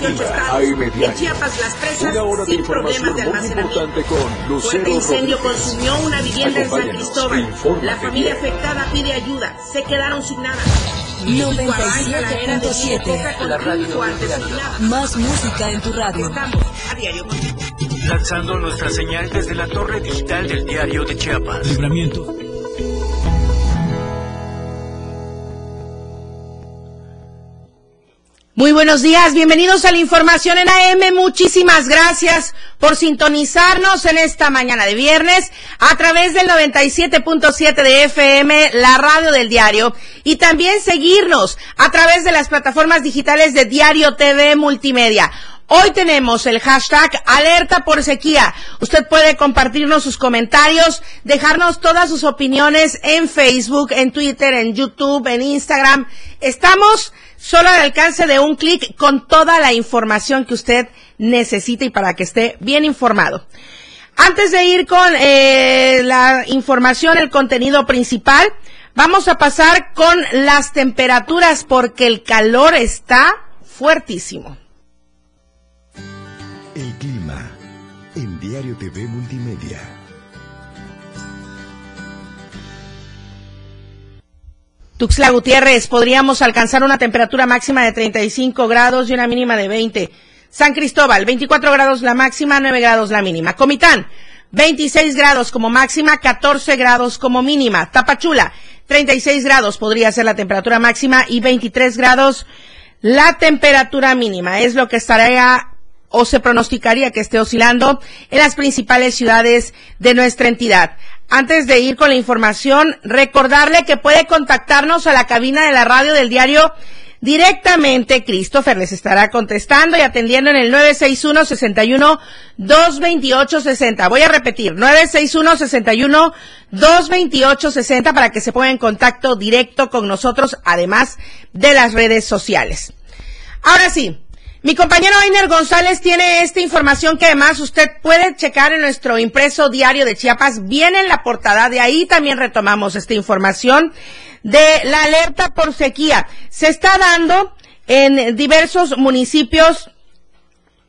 37 estados de Chiapas las presas sin problemas de almacenamiento. Fuerte incendio consumió una vivienda en San Cristóbal. La familia afectada pide ayuda. Se quedaron sin nada. 97.7 La radio más música en tu radio. Estamos a diario lanzando nuestra señal desde la torre digital del Diario de Chiapas. Libramiento. Muy buenos días, bienvenidos a la información en AM, muchísimas gracias por sintonizarnos en esta mañana de viernes a través del 97.7 de FM, la radio del diario, y también seguirnos a través de las plataformas digitales de Diario TV Multimedia. Hoy tenemos el hashtag Alerta por Sequía. Usted puede compartirnos sus comentarios, dejarnos todas sus opiniones en Facebook, en Twitter, en YouTube, en Instagram. Estamos solo al alcance de un clic con toda la información que usted necesite y para que esté bien informado. Antes de ir con la información, el contenido principal, vamos a pasar con las temperaturas porque el calor está fuertísimo. El clima en Diario TV Multimedia. Tuxtla Gutiérrez, podríamos alcanzar una temperatura máxima de 35 grados y una mínima de 20. San Cristóbal, 24 grados la máxima, 9 grados la mínima. Comitán, 26 grados como máxima, 14 grados como mínima. Tapachula, 36 grados podría ser la temperatura máxima y 23 grados la temperatura mínima. Es lo que estará o se pronosticaría que esté oscilando en las principales ciudades de nuestra entidad. Antes de ir con la información, recordarle que puede contactarnos a la cabina de la radio del diario directamente. Christopher les estará contestando y atendiendo en el 961-61-228-60. Voy a repetir, 961-61-228-60 para que se ponga en contacto directo con nosotros, además de las redes sociales. Ahora sí, mi compañero Ainer González tiene esta información que además usted puede checar en nuestro impreso Diario de Chiapas, viene en la portada, de ahí también retomamos esta información de la alerta por sequía. Se está dando en diversos municipios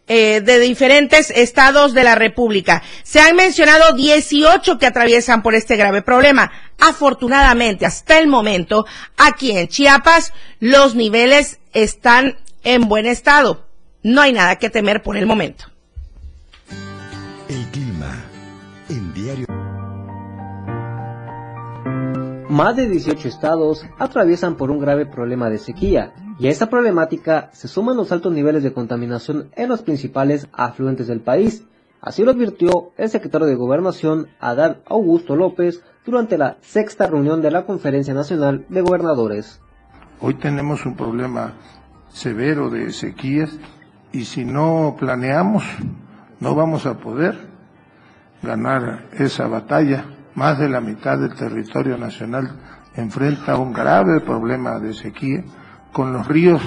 de diferentes estados de la República. Se han mencionado 18 que atraviesan por este grave problema. Afortunadamente, hasta el momento, aquí en Chiapas, los niveles están en buen estado. No hay nada que temer por el momento. El clima en Diario. Más de 18 estados atraviesan por un grave problema de sequía, y a esta problemática se suman los altos niveles de contaminación en los principales afluentes del país. Así lo advirtió el secretario de Gobernación, Adán Augusto López, durante la sexta reunión de la Conferencia Nacional de Gobernadores. Hoy tenemos un problema severo de sequías y si no planeamos no vamos a poder ganar esa batalla. Más de la mitad del territorio nacional enfrenta un grave problema de sequía, con los ríos,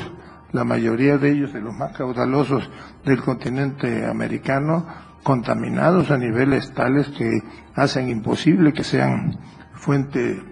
la mayoría de ellos de los más caudalosos del continente americano, contaminados a niveles tales que hacen imposible que sean fuente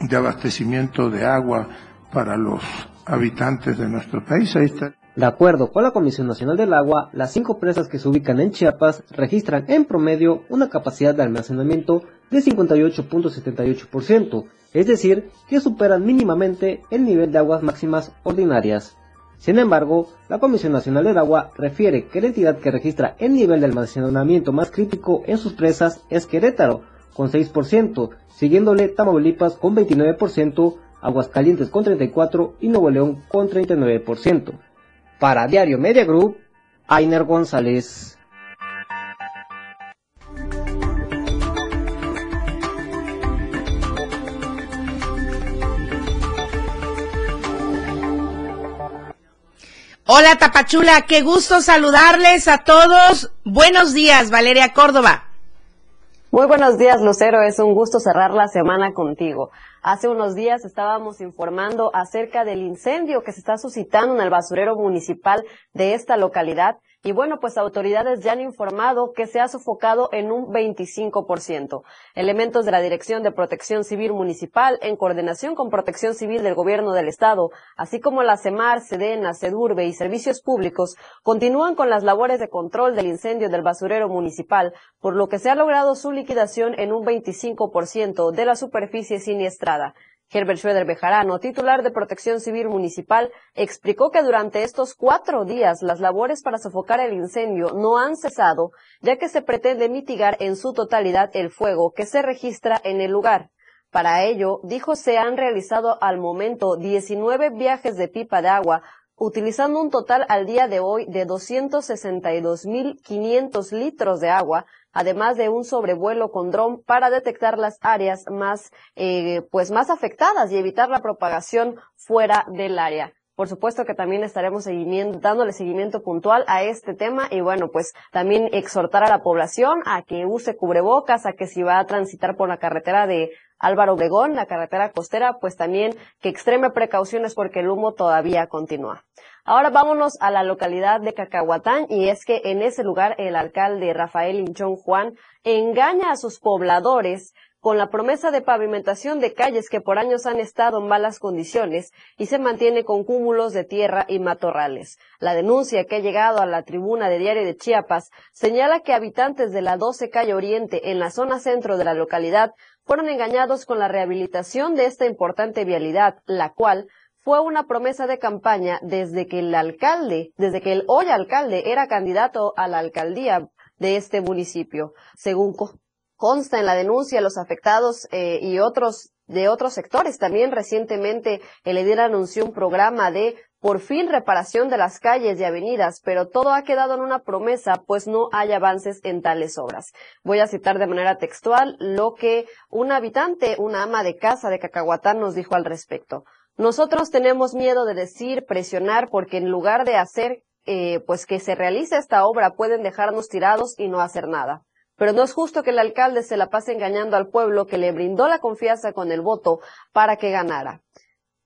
de abastecimiento de agua para los habitantes de nuestro país. Ahí está. De acuerdo con la Comisión Nacional del Agua, las 5 presas que se ubican en Chiapas registran en promedio una capacidad de almacenamiento de 58.78%, es decir, que superan mínimamente el nivel de aguas máximas ordinarias. Sin embargo, la Comisión Nacional del Agua refiere que la entidad que registra el nivel de almacenamiento más crítico en sus presas es Querétaro, con 6%, siguiéndole Tamaulipas con 29%, Aguascalientes con 34% y Nuevo León con 39%. Para Diario Media Group, Ainer González. Hola Tapachula, qué gusto saludarles a todos. Buenos días, Valeria Córdoba. Muy buenos días, Lucero, es un gusto cerrar la semana contigo. Hace unos días estábamos informando acerca del incendio que se está suscitando en el basurero municipal de esta localidad, Y bueno, pues autoridades ya han informado que se ha sofocado en un 25%. Elementos de la Dirección de Protección Civil Municipal, en coordinación con Protección Civil del Gobierno del Estado, así como la SEMAR, SEDENA, SEDURBE y Servicios Públicos, continúan con las labores de control del incendio del basurero municipal, por lo que se ha logrado su liquidación en un 25% de la superficie siniestrada. Herbert Schroeder Bejarano, titular de Protección Civil Municipal, explicó que durante estos 4 días las labores para sofocar el incendio no han cesado, ya que se pretende mitigar en su totalidad el fuego que se registra en el lugar. Para ello, dijo, se han realizado al momento 19 viajes de pipa de agua, utilizando un total al día de hoy de 262.500 litros de agua, además de un sobrevuelo con dron para detectar las áreas más afectadas y evitar la propagación fuera del área. Por supuesto que también estaremos dándole seguimiento puntual a este tema y bueno, pues también exhortar a la población a que use cubrebocas, a que si va a transitar por la carretera de Álvaro Obregón, la carretera costera, pues también que extreme precauciones porque el humo todavía continúa. Ahora vámonos a la localidad de Cacahuatán y es que en ese lugar el alcalde Rafael Hinchón Juan engaña a sus pobladores con la promesa de pavimentación de calles que por años han estado en malas condiciones y se mantiene con cúmulos de tierra y matorrales. La denuncia que ha llegado a la tribuna de Diario de Chiapas señala que habitantes de la 12 calle Oriente en la zona centro de la localidad fueron engañados con la rehabilitación de esta importante vialidad, la cual fue una promesa de campaña desde que el hoy alcalde era candidato a la alcaldía de este municipio. Según consta en la denuncia, los afectados y otros de otros sectores también recientemente el edil anunció un programa de por fin reparación de las calles y avenidas, pero todo ha quedado en una promesa, pues no hay avances en tales obras. Voy a citar de manera textual lo que una habitante, una ama de casa de Cacahuatán nos dijo al respecto. Nosotros tenemos miedo de decir, presionar, porque en lugar de hacer que se realice esta obra pueden dejarnos tirados y no hacer nada. Pero no es justo que el alcalde se la pase engañando al pueblo que le brindó la confianza con el voto para que ganara.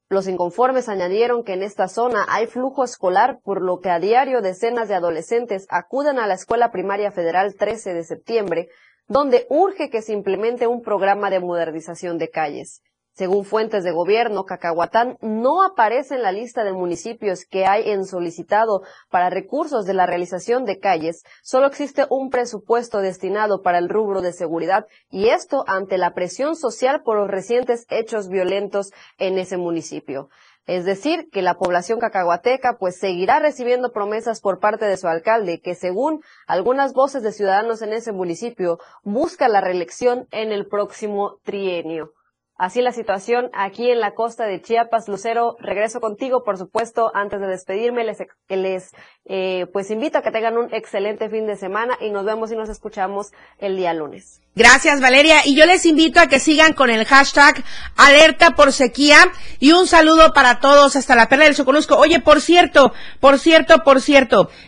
Los inconformes añadieron que en esta zona hay flujo escolar, por lo que a diario decenas de adolescentes acuden a la Escuela Primaria Federal 13 de septiembre, donde urge que se implemente un programa de modernización de calles. Según fuentes de gobierno, Cacahuatán no aparece en la lista de municipios que hay en solicitado para recursos de la realización de calles. Solo existe un presupuesto destinado para el rubro de seguridad y esto ante la presión social por los recientes hechos violentos en ese municipio. Es decir, que la población cacahuateca pues seguirá recibiendo promesas por parte de su alcalde, que según algunas voces de ciudadanos en ese municipio busca la reelección en el próximo trienio. Así la situación aquí en la costa de Chiapas. Lucero, regreso contigo, por supuesto. Antes de despedirme, les invito a que tengan un excelente fin de semana y nos vemos y nos escuchamos el día lunes. Gracias, Valeria. Y yo les invito a que sigan con el hashtag alerta por sequía y un saludo para todos hasta la Perla del Soconusco. Oye, por cierto,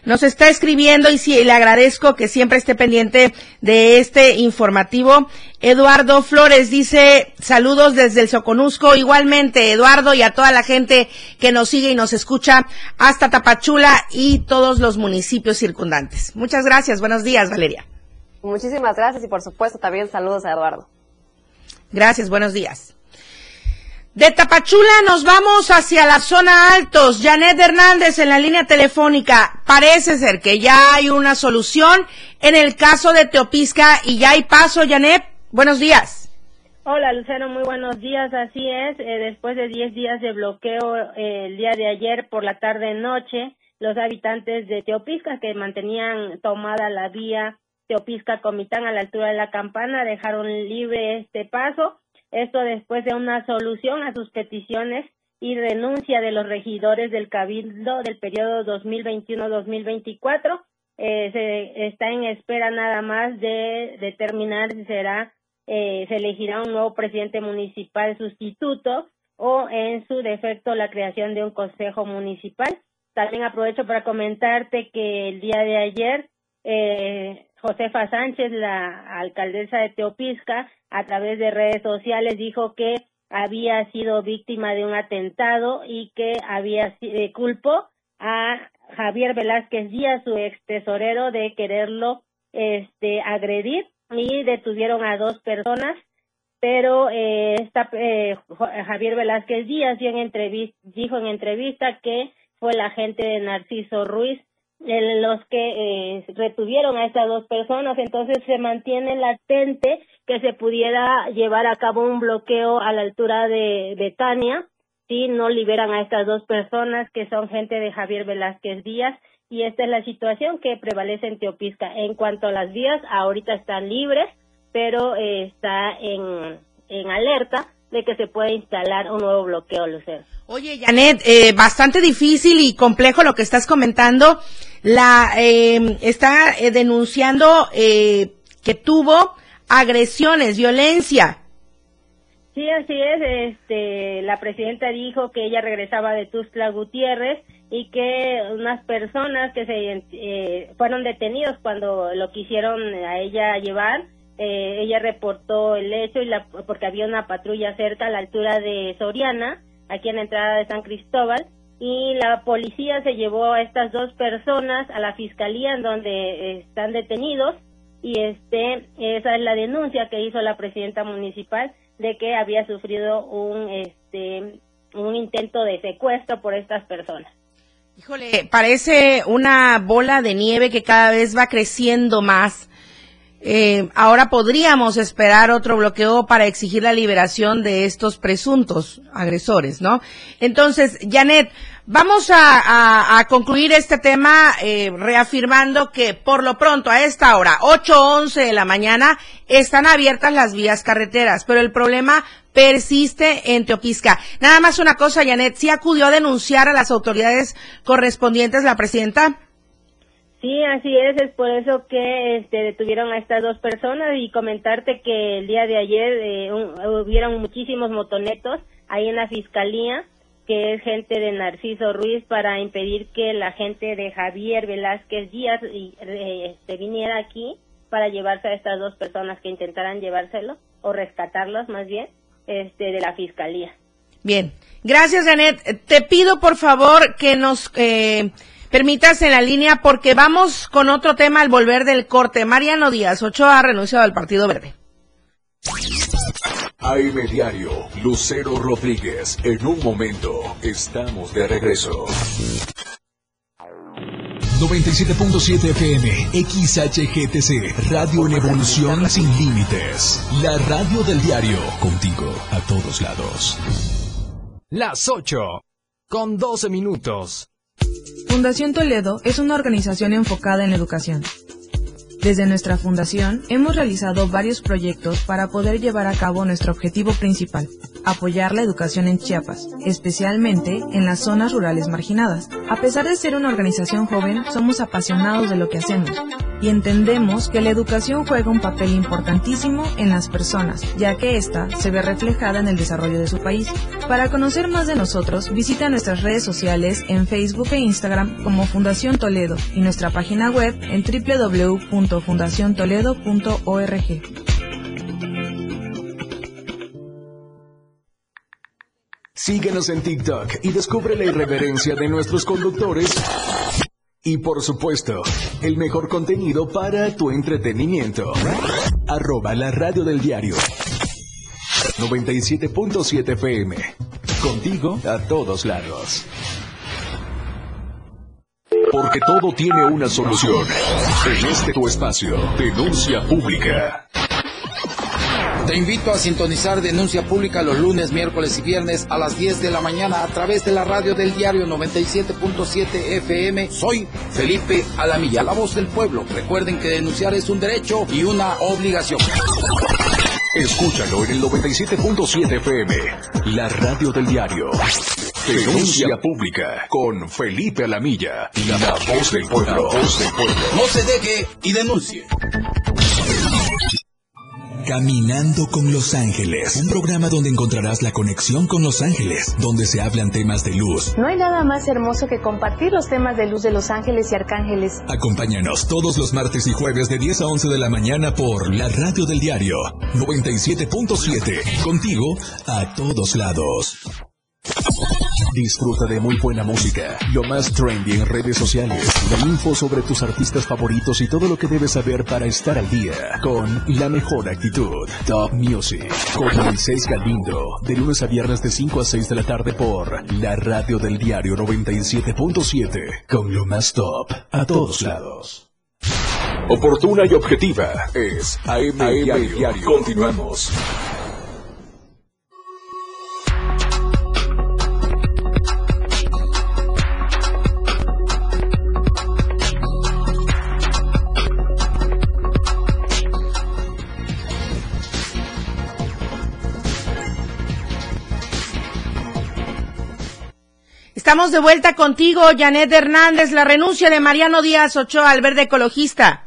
nos está escribiendo y sí, le agradezco que siempre esté pendiente de este informativo. Eduardo Flores dice, saludos desde el Soconusco. Igualmente, Eduardo, y a toda la gente que nos sigue y nos escucha hasta Tapachula y todos los municipios circundantes. Muchas gracias. Buenos días, Valeria. Muchísimas gracias y por supuesto también saludos a Eduardo. Gracias, buenos días. De Tapachula nos vamos hacia la zona Altos. Yaneth Hernández en la línea telefónica. Parece ser que ya hay una solución en el caso de Teopisca y ya hay paso, Yaneth. Buenos días. Hola, Lucero, muy buenos días. Así es, después de 10 días de bloqueo el día de ayer por la tarde-noche, los habitantes de Teopisca que mantenían tomada la vía Teopisca-Comitán a la altura de la Campana dejaron libre este paso, esto después de una solución a sus peticiones y renuncia de los regidores del Cabildo del periodo 2021-2024, se está en espera nada más de determinar si será, se elegirá un nuevo presidente municipal sustituto o en su defecto la creación de un consejo municipal. También aprovecho para comentarte que el día de ayer Josefa Sánchez, la alcaldesa de Teopisca, a través de redes sociales dijo que había sido víctima de un atentado y que había culpó a Javier Velázquez Díaz, su ex tesorero, de quererlo agredir, y detuvieron a dos personas, pero Javier Velázquez Díaz dijo en entrevista que fue el agente de Narciso Ruiz los que retuvieron a estas dos personas. Entonces se mantiene latente que se pudiera llevar a cabo un bloqueo a la altura de Betania si no liberan a estas dos personas que son gente de Javier Velázquez Díaz, y esta es la situación que prevalece en Teopisca. En cuanto a las vías, ahorita están libres, pero está en alerta de que se puede instalar un nuevo bloqueo, Lucero. Oye, Yaneth, bastante difícil y complejo lo que estás comentando. Está denunciando que tuvo agresiones, violencia. Sí, así es. La presidenta dijo que ella regresaba de Tuxtla Gutiérrez y que unas personas que se fueron detenidos cuando lo quisieron a ella llevar, ella reportó el hecho porque había una patrulla cerca a la altura de Soriana, aquí en la entrada de San Cristóbal, y la policía se llevó a estas dos personas a la fiscalía en donde están detenidos, y esa es la denuncia que hizo la presidenta municipal, de que había sufrido un intento de secuestro por estas personas. Híjole, parece una bola de nieve que cada vez va creciendo más. Ahora podríamos esperar otro bloqueo para exigir la liberación de estos presuntos agresores, ¿no? Entonces, Yaneth, vamos a concluir este tema reafirmando que por lo pronto a esta hora, 8:11 de la mañana, están abiertas las vías carreteras, pero el problema persiste en Teopisca. Nada más una cosa, Yaneth, ¿sí acudió a denunciar a las autoridades correspondientes la presidenta? Sí, así es por eso que detuvieron a estas dos personas, y comentarte que el día de ayer hubieron muchísimos motonetos ahí en la fiscalía, que es gente de Narciso Ruiz, para impedir que la gente de Javier Velázquez Díaz viniera aquí para llevarse a estas dos personas que intentaran llevárselo o rescatarlos más bien de la fiscalía. Bien, gracias, Yaneth. Te pido por favor que nos... permitas en la línea porque vamos con otro tema al volver del corte. Mariano Díaz Ochoa ha renunciado al Partido Verde. AM Diario, Lucero Rodríguez. En un momento estamos de regreso. 97.7 FM, XHGTC, radio en evolución sin límites. La radio del diario, contigo a todos lados. Las 8:12. Fundación Toledo es una organización enfocada en la educación. Desde nuestra fundación hemos realizado varios proyectos para poder llevar a cabo nuestro objetivo principal, apoyar la educación en Chiapas, especialmente en las zonas rurales marginadas. A pesar de ser una organización joven, somos apasionados de lo que hacemos y entendemos que la educación juega un papel importantísimo en las personas, ya que ésta se ve reflejada en el desarrollo de su país. Para conocer más de nosotros, visita nuestras redes sociales en Facebook e Instagram como Fundación Toledo y nuestra página web en www.fundaciontoledo.org. Síguenos en TikTok y descubre la irreverencia de nuestros conductores y, por supuesto, el mejor contenido para tu entretenimiento. @ la radio del diario. 97.7 FM. Contigo a todos lados. Porque todo tiene una solución. En este tu espacio, Denuncia Pública. Te invito a sintonizar Denuncia Pública los lunes, miércoles y viernes a las 10 de la mañana a través de la radio del diario 97.7 FM. Soy Felipe Alamilla, la voz del pueblo. Recuerden que denunciar es un derecho y una obligación. Escúchalo en el 97.7 FM, la radio del diario. Denuncia Pública con Felipe Alamilla, la voz del pueblo. No se deje y denuncie. Caminando con Los Ángeles, un programa donde encontrarás la conexión con Los Ángeles, donde se hablan temas de luz. No hay nada más hermoso que compartir los temas de luz de Los Ángeles y Arcángeles. Acompáñanos todos los martes y jueves de 10 a 11 de la mañana por la radio del diario 97.7, contigo a todos lados. Disfruta de muy buena música, lo más trendy en redes sociales, la info sobre tus artistas favoritos y todo lo que debes saber para estar al día. Con la mejor actitud, Top Music, con Moisés Galindo, de lunes a viernes de 5 a 6 de la tarde por la radio del diario 97.7, con lo más top a todos lados. Oportuna y objetiva es AM Diario. Continuamos. Estamos de vuelta contigo, Yaneth Hernández. La renuncia de Mariano Díaz Ochoa al Verde Ecologista.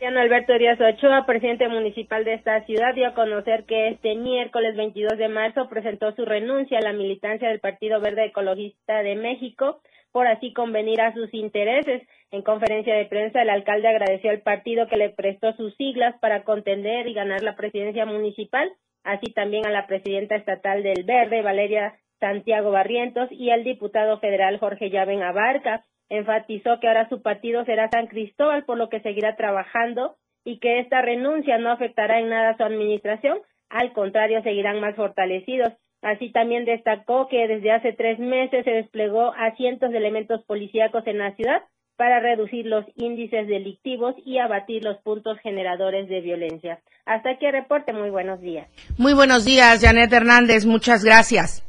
Mariano Alberto Díaz Ochoa, presidente municipal de esta ciudad, dio a conocer que este miércoles 22 de marzo presentó su renuncia a la militancia del Partido Verde Ecologista de México, por así convenir a sus intereses. En conferencia de prensa, el alcalde agradeció al partido que le prestó sus siglas para contender y ganar la presidencia municipal, así también a la presidenta estatal del Verde, Valeria Santiago Barrientos, y el diputado federal Jorge Llamen Abarca. Enfatizó que ahora su partido será San Cristóbal, por lo que seguirá trabajando y que esta renuncia no afectará en nada a su administración, al contrario, seguirán más fortalecidos. Así también destacó que desde hace 3 meses se desplegó a cientos de elementos policíacos en la ciudad para reducir los índices delictivos y abatir los puntos generadores de violencia. Hasta aquí el reporte, muy buenos días. Muy buenos días, Yaneth Hernández, muchas gracias.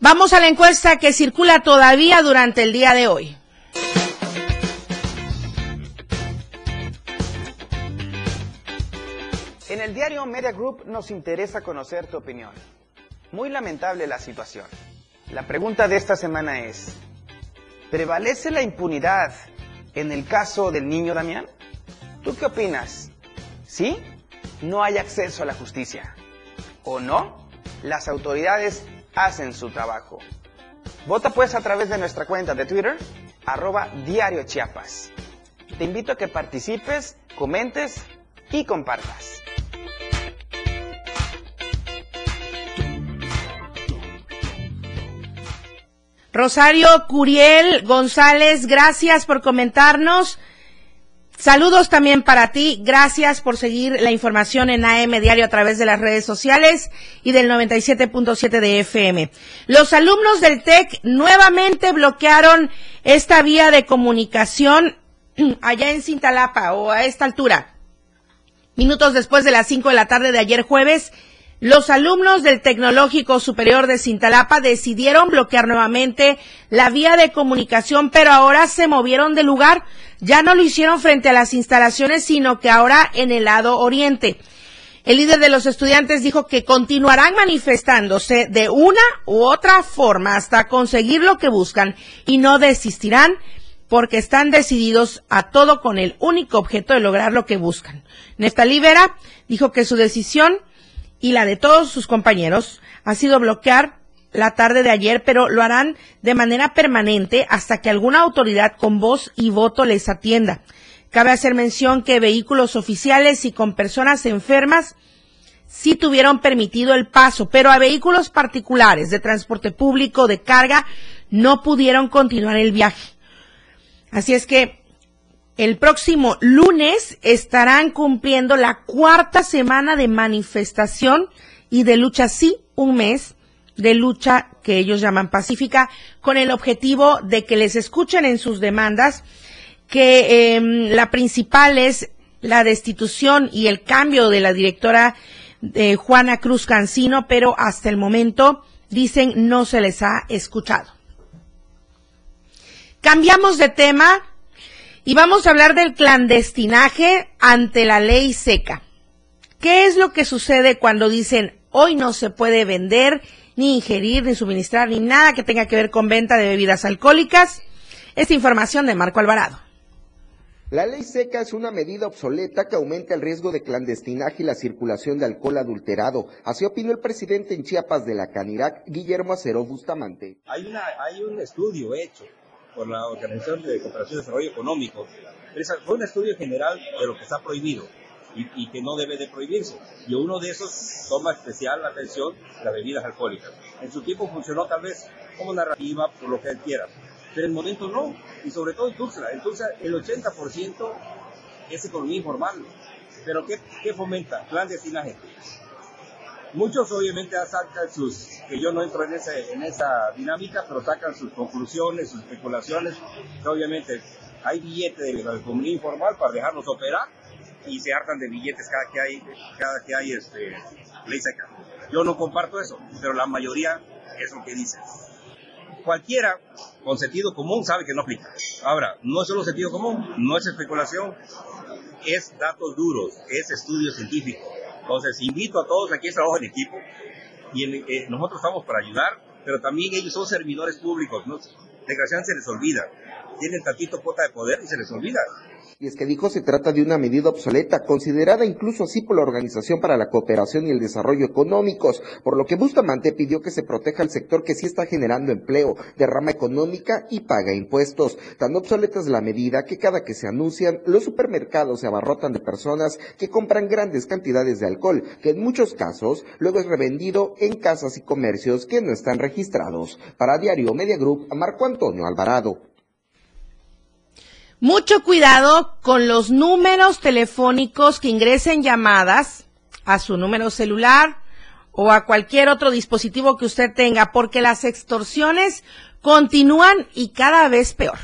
Vamos a la encuesta que circula todavía durante el día de hoy. En el diario Media Group nos interesa conocer tu opinión. Muy lamentable la situación. La pregunta de esta semana es: ¿prevalece la impunidad en el caso del niño Damián? ¿Tú qué opinas? ¿Sí? No hay acceso a la justicia. ¿O no? Las autoridades hacen su trabajo. Vota pues a través de nuestra cuenta de Twitter, @diariochiapas. Te invito a que participes, comentes y compartas. Rosario Curiel González, gracias por comentarnos. Saludos también para ti, gracias por seguir la información en AM Diario a través de las redes sociales y del 97.7 de FM. Los alumnos del TEC nuevamente bloquearon esta vía de comunicación allá en Cintalapa, o a esta altura. Minutos después de las 5 de la tarde de ayer jueves, los alumnos del Tecnológico Superior de Cintalapa decidieron bloquear nuevamente la vía de comunicación, pero ahora se movieron de lugar. Ya no lo hicieron frente a las instalaciones, sino que ahora en el lado oriente. El líder de los estudiantes dijo que continuarán manifestándose de una u otra forma hasta conseguir lo que buscan y no desistirán, porque están decididos a todo con el único objeto de lograr lo que buscan. Neftalí Vera dijo que su decisión y la de todos sus compañeros ha sido bloquear la tarde de ayer, pero lo harán de manera permanente hasta que alguna autoridad con voz y voto les atienda. Cabe hacer mención que vehículos oficiales y con personas enfermas sí tuvieron permitido el paso, pero a vehículos particulares de transporte público, de carga, no pudieron continuar el viaje. Así es que el próximo lunes estarán cumpliendo la 4ª semana de manifestación y de lucha, sí, 1 mes de lucha que ellos llaman pacífica, con el objetivo de que les escuchen en sus demandas, que la principal es la destitución y el cambio de la directora Juana Cruz Cancino, pero hasta el momento, dicen, no se les ha escuchado. Cambiamos de tema. Y vamos a hablar del clandestinaje ante la ley seca. ¿Qué es lo que sucede cuando dicen hoy no se puede vender, ni ingerir, ni suministrar, ni nada que tenga que ver con venta de bebidas alcohólicas? Esta información de Marco Alvarado. La ley seca es una medida obsoleta que aumenta el riesgo de clandestinaje y la circulación de alcohol adulterado. Así opinó el presidente en Chiapas de la Canirac, Guillermo Acero Bustamante. Hay un estudio hecho por la Organización de Cooperación y Desarrollo Económico. Fue un estudio general de lo que está prohibido. y que no debe de prohibirse. Y uno de esos toma especial atención las bebidas alcohólicas. En su tiempo funcionó tal vez como narrativa, por lo que él quiera, pero en el momento no, y sobre todo en Tuxtla. En Tuxtla el 80% es economía informal. Pero ¿qué fomenta? Clandestinaje. Muchos obviamente sacan sus, que yo no entro en esa dinámica, pero sacan sus conclusiones, sus especulaciones, que obviamente hay billetes de la economía informal para dejarlos operar y se hartan de billetes cada que hay ley seca. Yo no comparto eso, pero la mayoría es lo que dice. Cualquiera con sentido común sabe que no aplica. Ahora, no es solo sentido común, no es especulación, es datos duros, es estudio científico. Entonces, invito a todos, aquí trabajo en equipo, y nosotros estamos para ayudar, pero también ellos son servidores públicos, ¿no? Desgraciadamente se les olvida, tienen tantito cuota de poder y se les olvida. Y es que dijo se trata de una medida obsoleta, considerada incluso así por la Organización para la Cooperación y el Desarrollo Económicos, por lo que Bustamante pidió que se proteja al sector que sí está generando empleo, derrama económica y paga impuestos. Tan obsoleta es la medida que cada que se anuncian, los supermercados se abarrotan de personas que compran grandes cantidades de alcohol, que en muchos casos luego es revendido en casas y comercios que no están registrados. Para Diario Media Group, Marco Antonio Alvarado. Mucho cuidado con los números telefónicos que ingresen llamadas a su número celular o a cualquier otro dispositivo que usted tenga, porque las extorsiones continúan y cada vez peor.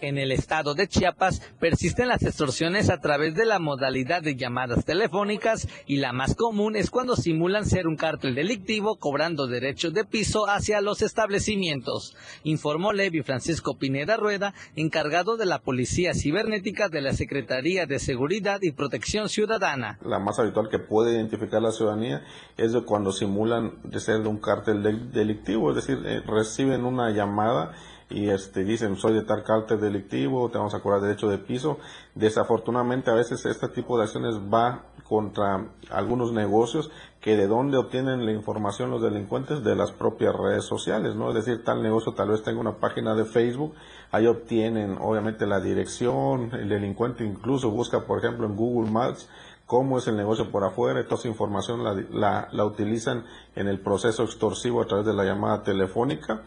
En el estado de Chiapas persisten las extorsiones a través de la modalidad de llamadas telefónicas y la más común es cuando simulan ser un cártel delictivo cobrando derechos de piso hacia los establecimientos, informó Levi Francisco Pineda Rueda, encargado de la Policía Cibernética de la Secretaría de Seguridad y Protección Ciudadana. La más habitual que puede identificar la ciudadanía es de cuando simulan de ser un cártel delictivo, es decir, reciben una llamada y dicen, soy de tal cártel delictivo, te vamos a cobrar derecho de piso. Desafortunadamente a veces este tipo de acciones va contra algunos negocios que de dónde obtienen la información los delincuentes, de las propias redes sociales, ¿no? Es decir, tal negocio tal vez tenga una página de Facebook, ahí obtienen obviamente la dirección, el delincuente incluso busca, por ejemplo, en Google Maps, cómo es el negocio por afuera, toda esa información la utilizan en el proceso extorsivo a través de la llamada telefónica.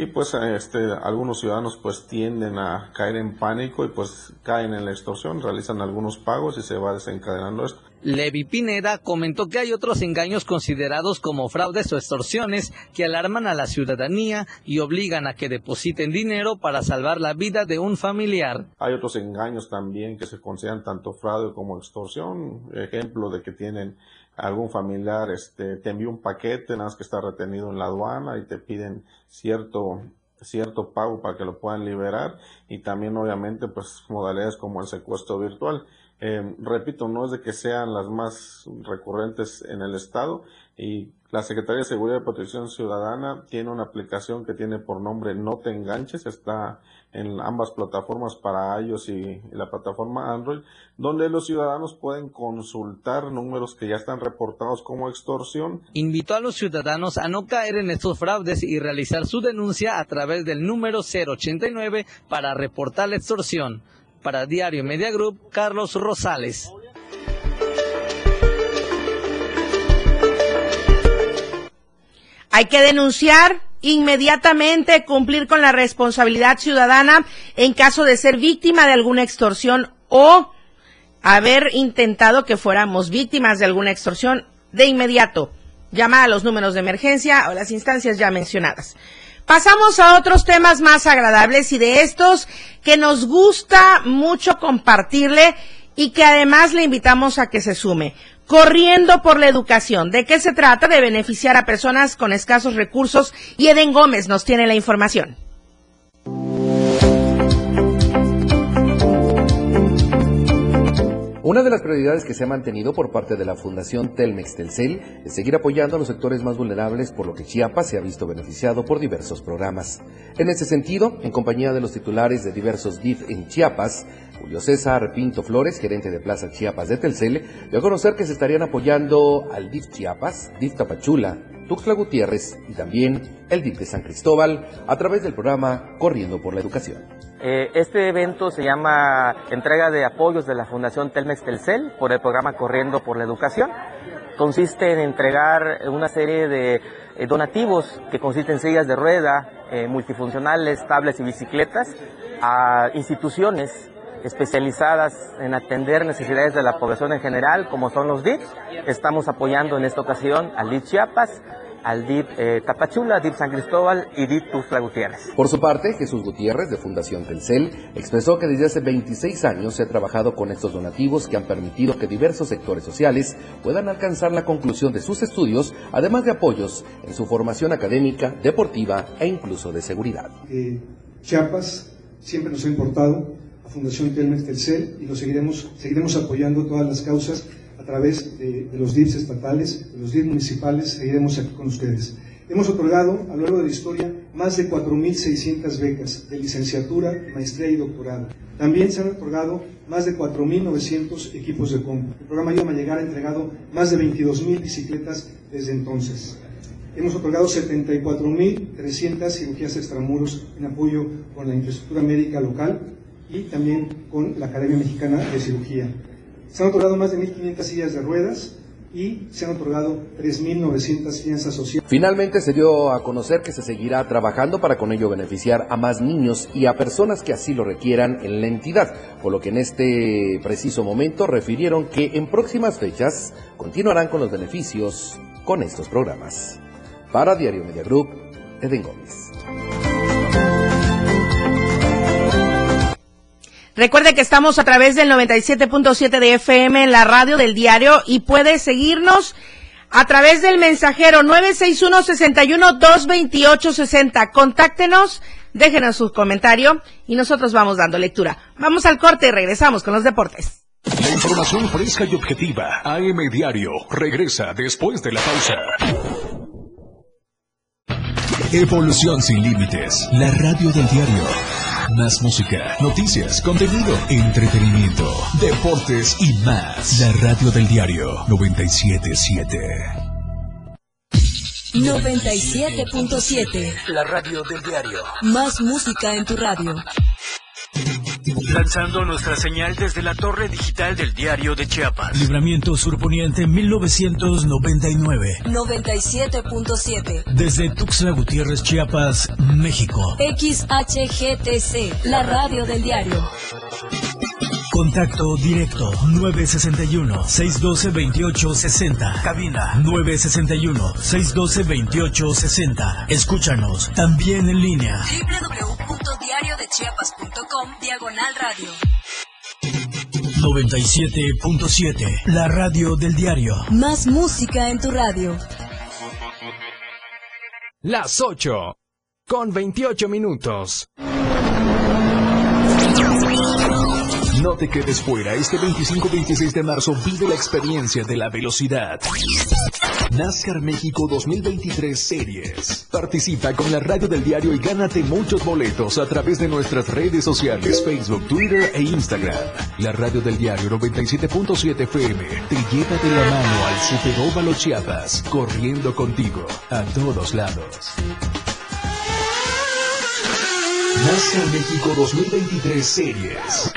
Y pues algunos ciudadanos pues tienden a caer en pánico y pues caen en la extorsión, realizan algunos pagos y se va desencadenando esto. Levi Pineda comentó que hay otros engaños considerados como fraudes o extorsiones que alarman a la ciudadanía y obligan a que depositen dinero para salvar la vida de un familiar. Hay otros engaños también que se consideran tanto fraude como extorsión, ejemplo de que tienen algún familiar te envía un paquete, nada más que está retenido en la aduana y te piden cierto pago para que lo puedan liberar, y también obviamente pues modalidades como el secuestro virtual. Repito, no es de que sean las más recurrentes en el estado, y la Secretaría de Seguridad y Protección Ciudadana tiene una aplicación que tiene por nombre No Te Enganches, está en ambas plataformas para iOS y la plataforma Android, donde los ciudadanos pueden consultar números que ya están reportados como extorsión. Invitó a los ciudadanos a no caer en estos fraudes y realizar su denuncia a través del número 089 para reportar la extorsión. Para Diario Media Group, Carlos Rosales. Hay que denunciar inmediatamente, cumplir con la responsabilidad ciudadana en caso de ser víctima de alguna extorsión o haber intentado que fuéramos víctimas de alguna extorsión. De inmediato, llama a los números de emergencia o las instancias ya mencionadas. Pasamos a otros temas más agradables y de estos que nos gusta mucho compartirle y que además le invitamos a que se sume. Corriendo por la educación. ¿De qué se trata? De beneficiar a personas con escasos recursos. Y Eden Gómez nos tiene la información. Una de las prioridades que se ha mantenido por parte de la Fundación Telmex Telcel es seguir apoyando a los sectores más vulnerables, por lo que Chiapas se ha visto beneficiado por diversos programas. En ese sentido, en compañía de los titulares de diversos DIF en Chiapas, Julio César Pinto Flores, gerente de Plaza Chiapas de Telcel, dio a conocer que se estarían apoyando al DIF Chiapas, DIF Tapachula, Tuxtla Gutiérrez y también el DIF de San Cristóbal a través del programa Corriendo por la Educación. Este evento se llama Entrega de Apoyos de la Fundación Telmex Telcel por el programa Corriendo por la Educación. Consiste en entregar una serie de donativos que consisten en sillas de rueda, multifuncionales, tablets y bicicletas a instituciones especializadas en atender necesidades de la población en general, como son los DIF. Estamos apoyando en esta ocasión al DIF Chiapas, al DIF Tapachula, DIF San Cristóbal y DIF Tuxtla Gutiérrez. Por su parte, Jesús Gutiérrez, de Fundación Telcel, expresó que desde hace 26 años se ha trabajado con estos donativos que han permitido que diversos sectores sociales puedan alcanzar la conclusión de sus estudios, además de apoyos en su formación académica, deportiva e incluso de seguridad. Chiapas siempre nos ha importado, a Fundación Telmex Telcel, y lo seguiremos apoyando todas las causas a través de los DIFs estatales, de los DIFs municipales. Seguiremos aquí con ustedes. Hemos otorgado a lo largo de la historia más de 4.600 becas de licenciatura, maestría y doctorado. También se han otorgado más de 4.900 equipos de compra. El programa Ayúdame a Llegar ha entregado más de 22.000 bicicletas desde entonces. Hemos otorgado 74.300 cirugías extramuros en apoyo con la infraestructura médica local y también con la Academia Mexicana de Cirugía. Se han otorgado más de 1.500 sillas de ruedas y se han otorgado 3.900 fianzas sociales. Finalmente se dio a conocer que se seguirá trabajando para con ello beneficiar a más niños y a personas que así lo requieran en la entidad, por lo que en este preciso momento refirieron que en próximas fechas continuarán con los beneficios con estos programas. Para Diario Media Group, Eden Gómez. Recuerde que estamos a través del 97.7 de FM en la radio del diario y puede seguirnos a través del mensajero 961-61-228-60. Contáctenos, déjenos su comentario y nosotros vamos dando lectura. Vamos al corte y regresamos con los deportes. La información fresca y objetiva. AM Diario regresa después de la pausa. Evolución sin límites. La radio del diario. Más música, noticias, contenido, entretenimiento, deportes y más. La radio del diario 97.7. 97.7. La radio del diario. Más música en tu radio. Lanzando nuestra señal desde la torre digital del diario de Chiapas. Libramiento Surponiente 1999. 97.7. Desde Tuxtla Gutiérrez, Chiapas, México. XHGTC, la radio del diario. Contacto directo 961-612-2860. Cabina 961-612-2860. Escúchanos también en línea. www.diariodechiapas.com/radio. 97.7. La radio del diario. Más música en tu radio. Las 8:28. No te quedes fuera. Este 25-26 de marzo vive la experiencia de la velocidad. NASCAR México 2023 Series. Participa con la radio del diario y gánate muchos boletos a través de nuestras redes sociales, Facebook, Twitter e Instagram. La radio del diario 97.7 FM te lleva de la mano al Superóvalo Chiapas, corriendo contigo a todos lados. NASCAR México 2023 Series.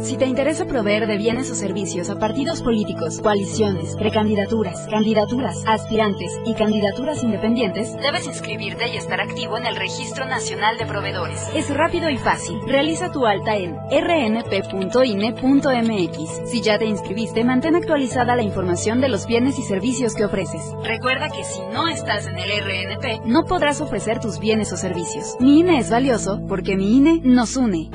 Si te interesa proveer de bienes o servicios a partidos políticos, coaliciones, precandidaturas, candidaturas, aspirantes y candidaturas independientes, debes inscribirte y estar activo en el Registro Nacional de Proveedores. Es rápido y fácil. Realiza tu alta en rnp.ine.mx. Si ya te inscribiste, mantén actualizada la información de los bienes y servicios que ofreces. Recuerda que si no estás en el RNP, no podrás ofrecer tus bienes o servicios. Mi INE es valioso porque mi INE nos une.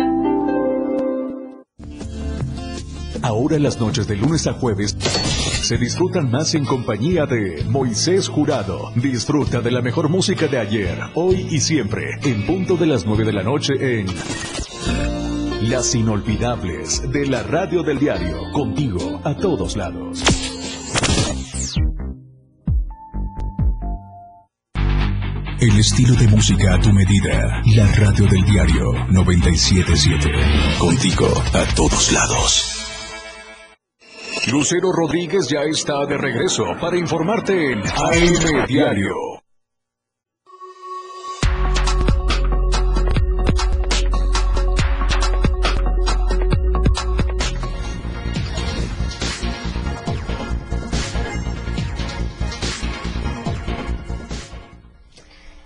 Ahora las noches de lunes a jueves se disfrutan más en compañía de Moisés Jurado. Disfruta de la mejor música de ayer, hoy y siempre, en punto de las 9 de la noche en Las Inolvidables de la radio del diario, contigo a todos lados. El estilo de música a tu medida. La radio del diario 977. Contigo a todos lados. Lucero Rodríguez ya está de regreso para informarte en AM Diario.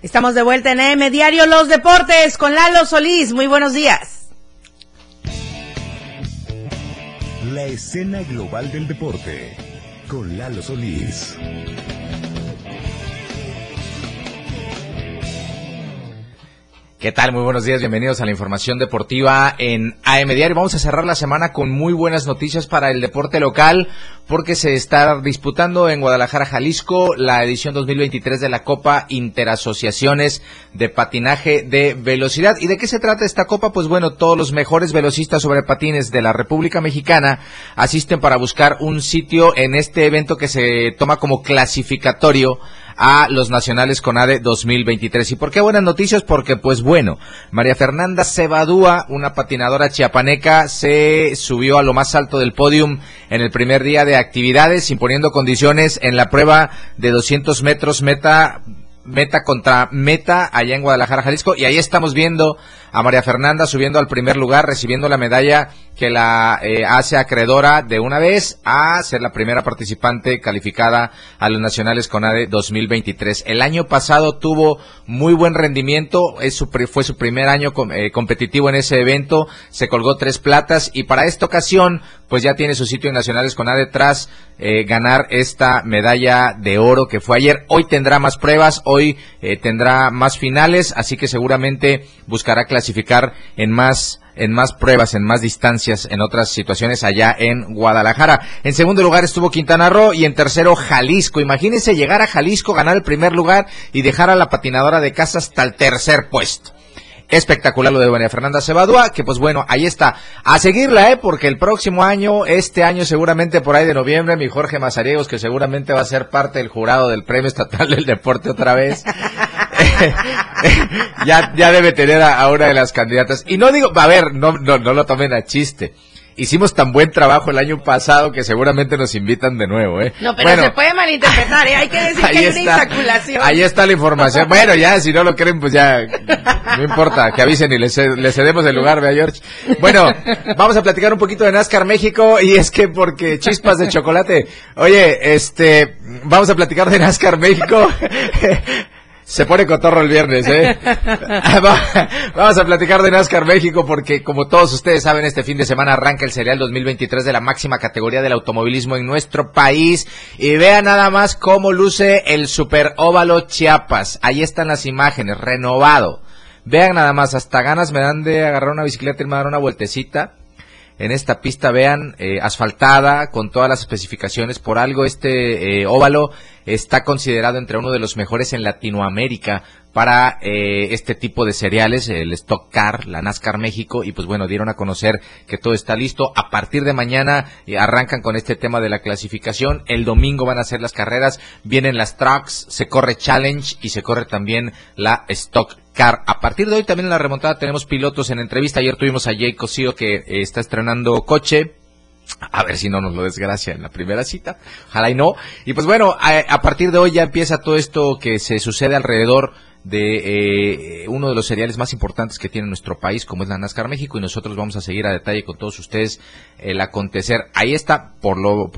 Estamos de vuelta en AM Diario Los Deportes con Lalo Solís. Muy buenos días. La escena global del deporte con Lalo Solís. ¿Qué tal? Muy buenos días, bienvenidos a la información deportiva en AM Diario. Vamos a cerrar la semana con muy buenas noticias para el deporte local, porque se está disputando en Guadalajara, Jalisco, la edición 2023 de la Copa Interasociaciones de Patinaje de Velocidad. ¿Y de qué se trata esta copa? Pues bueno, todos los mejores velocistas sobre patines de la República Mexicana asisten para buscar un sitio en este evento que se toma como clasificatorio a los nacionales CONADE 2023. ¿Y por qué buenas noticias? Porque, pues bueno, María Fernanda Cebadúa, una patinadora chiapaneca, se subió a lo más alto del podium en el primer día de actividades, imponiendo condiciones en la prueba de 200 metros meta contra meta allá en Guadalajara, Jalisco, y ahí estamos viendo a María Fernanda subiendo al primer lugar, recibiendo la medalla que la hace acreedora de una vez a ser la primera participante calificada a los nacionales CONADE 2023. El año pasado tuvo muy buen rendimiento, fue su primer año competitivo en ese evento, se colgó 3 platas y para esta ocasión pues ya tiene su sitio en nacionales CONADE tras ganar esta medalla de oro que fue ayer. Hoy tendrá más pruebas, hoy tendrá más finales, así que seguramente buscará clasificar en más pruebas, en más distancias, en otras situaciones allá en Guadalajara. En segundo lugar estuvo Quintana Roo y en tercero Jalisco. Imagínense llegar a Jalisco, ganar el primer lugar y dejar a la patinadora de casa hasta el tercer puesto. Espectacular lo de María Fernanda Cebadúa, que pues bueno, ahí está. A seguirla, porque el próximo año, este año seguramente por ahí de noviembre, mi Jorge Mazariegos, que seguramente va a ser parte del jurado del Premio Estatal del Deporte otra vez, ya debe tener a una de las candidatas. Y no digo, a ver, no lo tomen a chiste. Hicimos tan buen trabajo el año pasado que seguramente nos invitan de nuevo, No, pero bueno, se puede malinterpretar, Hay que decir que hay una insaculación. Ahí está la información. Bueno, ya, si no lo creen, pues ya, no importa, que avisen y les cedemos el lugar, ¿verdad, George? Bueno, vamos a platicar un poquito de NASCAR México, y es que porque chispas de chocolate. Oye, vamos a platicar de NASCAR México. Se pone cotorro el viernes, Vamos a platicar de NASCAR México porque, como todos ustedes saben, este fin de semana arranca el serial 2023 de la máxima categoría del automovilismo en nuestro país. Y vean nada más cómo luce el Superóvalo Chiapas. Ahí están las imágenes, renovado. Vean nada más, hasta ganas me dan de agarrar una bicicleta y me dar una vueltecita. En esta pista, vean, asfaltada, con todas las especificaciones. Por algo este óvalo está considerado entre uno de los mejores en Latinoamérica para este tipo de cereales, el Stock Car, la NASCAR México, y pues bueno, dieron a conocer que todo está listo. A partir de mañana arrancan con este tema de la clasificación. El domingo van a hacer las carreras, vienen las trucks, se corre Challenge y se corre también la Stock Car. A partir de hoy también en la remontada tenemos pilotos en entrevista. Ayer tuvimos a Jay Cosío, que está estrenando coche. A ver si no nos lo desgracia en la primera cita, ojalá y no. Y pues bueno, a partir de hoy ya empieza todo esto que se sucede alrededor de uno de los seriales más importantes que tiene nuestro país, como es la NASCAR México, y nosotros vamos a seguir a detalle con todos ustedes el acontecer. Ahí está, por lo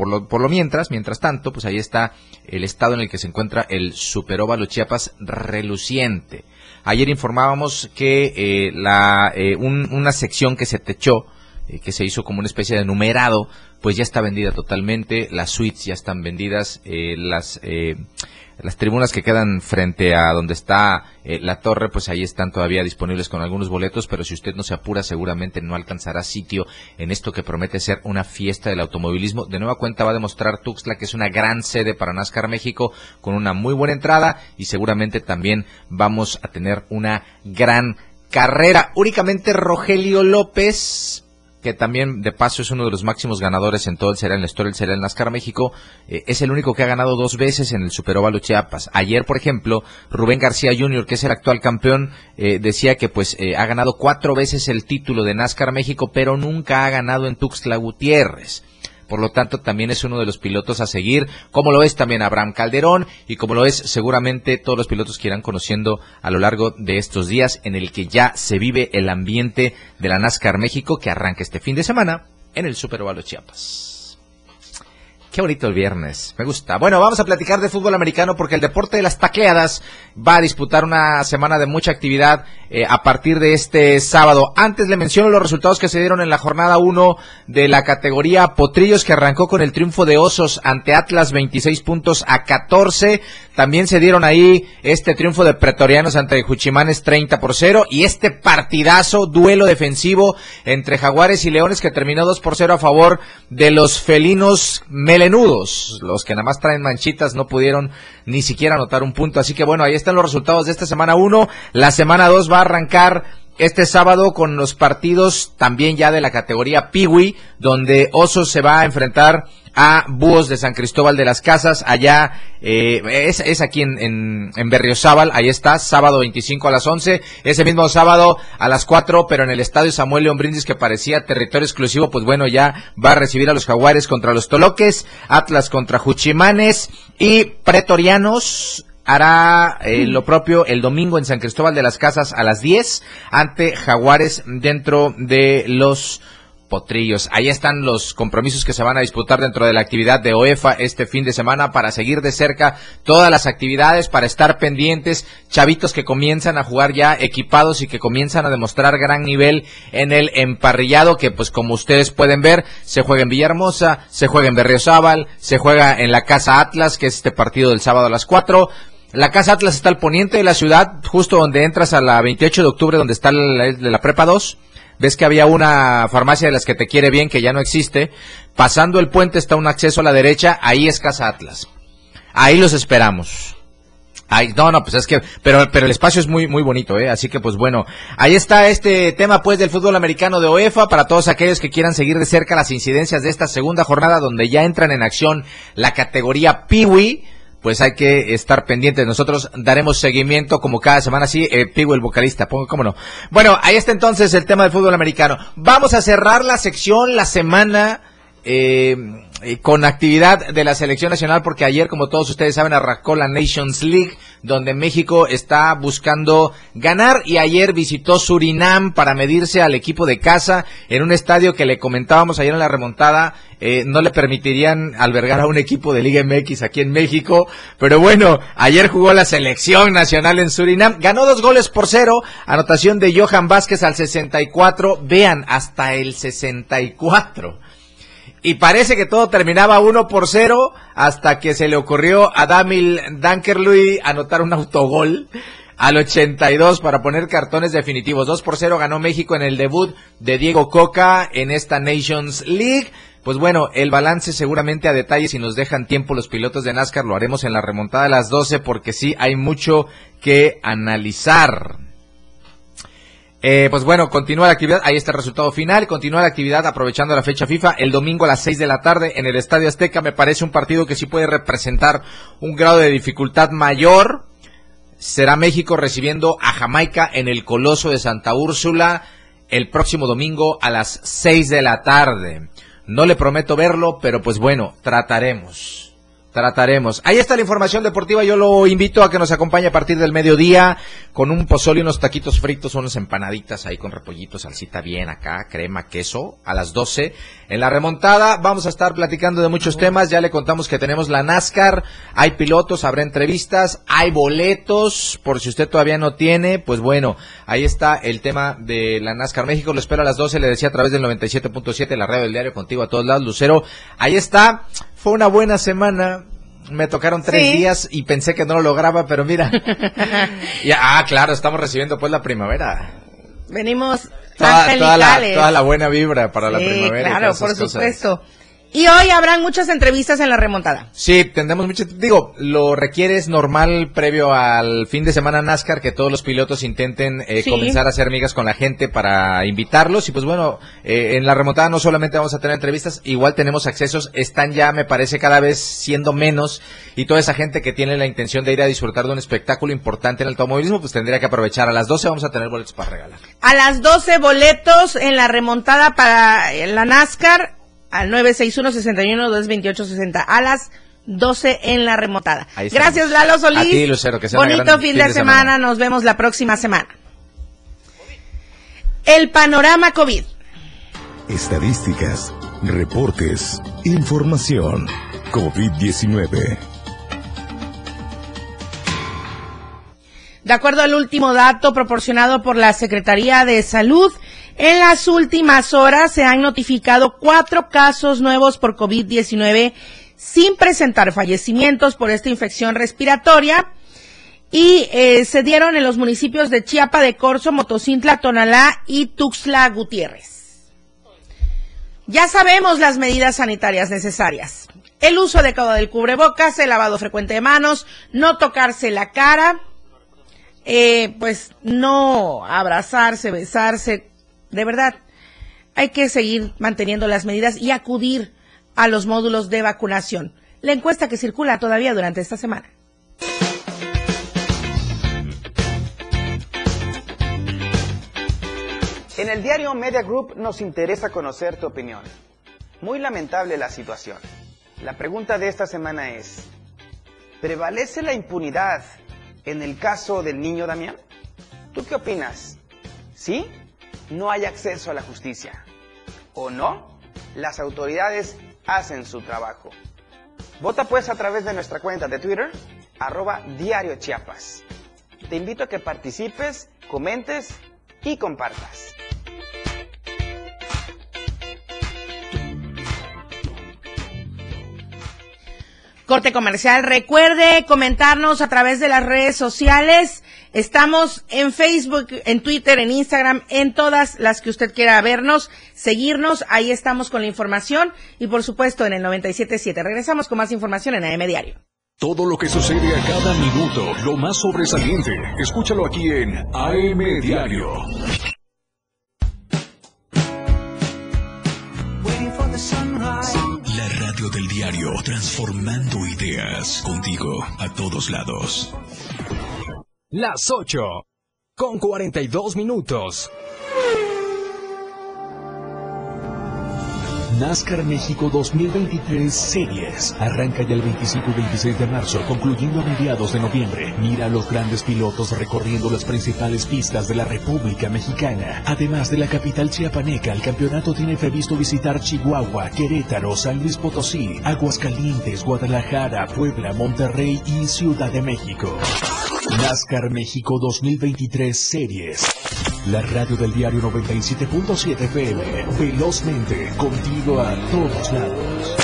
mientras tanto, pues ahí está el estado en el que se encuentra el Superóvalo Chiapas, reluciente. Ayer informábamos que una sección que se techó, que se hizo como una especie de numerado, pues ya está vendida totalmente, las suites ya están vendidas, las tribunas que quedan frente a donde está la torre, pues ahí están todavía disponibles con algunos boletos, pero si usted no se apura seguramente no alcanzará sitio en esto que promete ser una fiesta del automovilismo. De nueva cuenta va a demostrar Tuxtla que es una gran sede para NASCAR México, con una muy buena entrada, y seguramente también vamos a tener una gran carrera. Únicamente Rogelio López que también de paso es uno de los máximos ganadores en todo el cereal, en la historia del cereal NASCAR México, es el único que ha ganado dos veces en el Superóvalo Chiapas. Ayer, por ejemplo, Rubén García Jr., que es el actual campeón, decía que pues ha ganado 4 veces el título de NASCAR México, pero nunca ha ganado en Tuxtla Gutiérrez. Por lo tanto, también es uno de los pilotos a seguir, como lo es también Abraham Calderón y como lo es seguramente todos los pilotos que irán conociendo a lo largo de estos días en el que ya se vive el ambiente de la NASCAR México que arranca este fin de semana en el Superóvalo Chiapas. Qué bonito el viernes, me gusta. Bueno, vamos a platicar de fútbol americano porque el deporte de las tacleadas va a disputar una semana de mucha actividad a partir de este sábado. Antes le menciono los resultados que se dieron en la jornada 1 de la categoría Potrillos, que arrancó con el triunfo de Osos ante Atlas 26-14. También se dieron ahí este triunfo de Pretorianos ante Juchimanes 30-0 y este partidazo, duelo defensivo entre Jaguares y Leones que terminó 2-0 a favor de los felinos melenudos. Los que nada más traen manchitas no pudieron ni siquiera anotar un punto. Así que bueno, ahí están los resultados de esta semana 1. La semana 2 va a arrancar este sábado con los partidos también ya de la categoría Piwi, donde Osos se va a enfrentar a Búhos de San Cristóbal de las Casas, allá es aquí en Berriozábal, ahí está, sábado 25 a las 11, ese mismo sábado a las 4, pero en el estadio Samuel León Brindis, que parecía territorio exclusivo, pues bueno, ya va a recibir a los Jaguares contra los Toloques, Atlas contra Juchimanes y Pretorianos hará lo propio el domingo en San Cristóbal de las Casas a las 10 ante Jaguares dentro de los Potrillos. Ahí están los compromisos que se van a disputar dentro de la actividad de OEFA este fin de semana para seguir de cerca todas las actividades, para estar pendientes, chavitos que comienzan a jugar ya equipados y que comienzan a demostrar gran nivel en el emparrillado que pues como ustedes pueden ver se juega en Villahermosa, se juega en Berriozábal, se juega en la Casa Atlas, que es este partido del sábado a las 4. La Casa Atlas está al poniente de la ciudad, justo donde entras a la 28 de octubre, donde está la Prepa 2. Ves que había una farmacia de las que te quiere bien, que ya no existe. Pasando el puente está un acceso a la derecha, ahí es Casa Atlas. Ahí los esperamos. Ay, no, pues es que, pero el espacio es muy, muy bonito, así que pues bueno, ahí está este tema pues del fútbol americano de OEFA, para todos aquellos que quieran seguir de cerca las incidencias de esta segunda jornada, donde ya entran en acción la categoría Piwi. Pues hay que estar pendientes. Nosotros daremos seguimiento como cada semana. Sí, Pigo el vocalista, ¿cómo no? Bueno, ahí está entonces el tema del fútbol americano. Vamos a cerrar la sección, la semana, con actividad de la selección nacional, porque ayer, como todos ustedes saben, arrancó la Nations League, donde México está buscando ganar, y ayer visitó Surinam para medirse al equipo de casa en un estadio que le comentábamos ayer en la remontada, no le permitirían albergar a un equipo de Liga MX aquí en México, pero bueno, ayer jugó la selección nacional en Surinam, ganó 2-0, anotación de Johan Vázquez al 64, vean, hasta el 64. Y parece que todo terminaba 1-0 hasta que se le ocurrió a Damil Dankerlui anotar un autogol al 82 para poner cartones definitivos. 2-0 ganó México en el debut de Diego Coca en esta Nations League. Pues bueno, el balance seguramente a detalle, si nos dejan tiempo los pilotos de NASCAR, lo haremos en la remontada a las 12 porque sí hay mucho que analizar. Pues bueno, continúa la actividad, ahí está el resultado final, continúa la actividad aprovechando la fecha FIFA, el domingo a las 6 de la tarde en el Estadio Azteca, me parece un partido que sí puede representar un grado de dificultad mayor, será México recibiendo a Jamaica en el Coloso de Santa Úrsula el próximo domingo a las 6 de la tarde, no le prometo verlo, pero pues bueno, trataremos. Ahí está la información deportiva, yo lo invito a que nos acompañe a partir del mediodía con un pozole y unos taquitos fritos, unas empanaditas ahí con repollito, salsita bien acá, crema, queso, a las 12. En la remontada vamos a estar platicando de muchos temas, ya le contamos que tenemos la NASCAR, hay pilotos, habrá entrevistas, hay boletos, por si usted todavía no tiene, pues bueno, ahí está el tema de la NASCAR México, lo espero a las 12, le decía a través del 97.7, la radio del diario contigo a todos lados, Lucero, ahí está. Fue una buena semana, me tocaron 3 días y pensé que no lo lograba, pero mira. Claro, estamos recibiendo pues la primavera. Venimos toda la buena vibra para la primavera. Claro, por supuesto. Y hoy habrán muchas entrevistas en la remontada. Sí, tendremos muchas. Digo, lo requiere, es normal previo al fin de semana NASCAR que todos los pilotos intenten comenzar a hacer migas con la gente para invitarlos. Y pues bueno, en la remontada no solamente vamos a tener entrevistas, igual tenemos accesos. Están ya, me parece, cada vez siendo menos. Y toda esa gente que tiene la intención de ir a disfrutar de un espectáculo importante en el automovilismo, pues tendría que aprovechar. A las 12 vamos a tener boletos para regalar. A las 12 boletos en la remontada para la NASCAR. Al 961-61-228-60, a las 12 en la remontada. Gracias, Lalo Solís. A ti, Lucero, que sea bonito fin de semana. Nos vemos la próxima semana. El panorama COVID. Estadísticas, reportes, información. COVID-19. De acuerdo al último dato proporcionado por la Secretaría de Salud, en las últimas horas se han notificado 4 casos nuevos por COVID-19 sin presentar fallecimientos por esta infección respiratoria y se dieron en los municipios de Chiapa de Corzo, Motocintla, Tonalá y Tuxtla Gutiérrez. Ya sabemos las medidas sanitarias necesarias. El uso adecuado del cubrebocas, el lavado frecuente de manos, no tocarse la cara, pues no abrazarse, besarse. De verdad, hay que seguir manteniendo las medidas y acudir a los módulos de vacunación. La encuesta que circula todavía durante esta semana. En el diario Media Group nos interesa conocer tu opinión. Muy lamentable la situación. La pregunta de esta semana es: ¿prevalece la impunidad en el caso del niño Damián? ¿Tú qué opinas? ¿Sí? No hay acceso a la justicia. ¿O no? Las autoridades hacen su trabajo. Vota pues a través de nuestra cuenta de Twitter, @DiarioChiapas. Te invito a que participes, comentes y compartas. Corte comercial. Recuerde comentarnos a través de las redes sociales. Estamos en Facebook, en Twitter, en Instagram, en todas las que usted quiera vernos, seguirnos. Ahí estamos con la información y, por supuesto, en el 97.7. Regresamos con más información en AM Diario. Todo lo que sucede a cada minuto, lo más sobresaliente, escúchalo aquí en AM Diario. La radio del diario, transformando ideas, contigo a todos lados. Las 8:42. NASCAR México 2023 Series. Arranca ya el 25 y 26 de marzo, concluyendo a mediados de noviembre. Mira a los grandes pilotos recorriendo las principales pistas de la República Mexicana. Además de la capital chiapaneca, el campeonato tiene previsto visitar Chihuahua, Querétaro, San Luis Potosí, Aguascalientes, Guadalajara, Puebla, Monterrey y Ciudad de México. NASCAR México 2023 Series. La radio del diario 97.7 FM, velozmente, contigo a todos lados.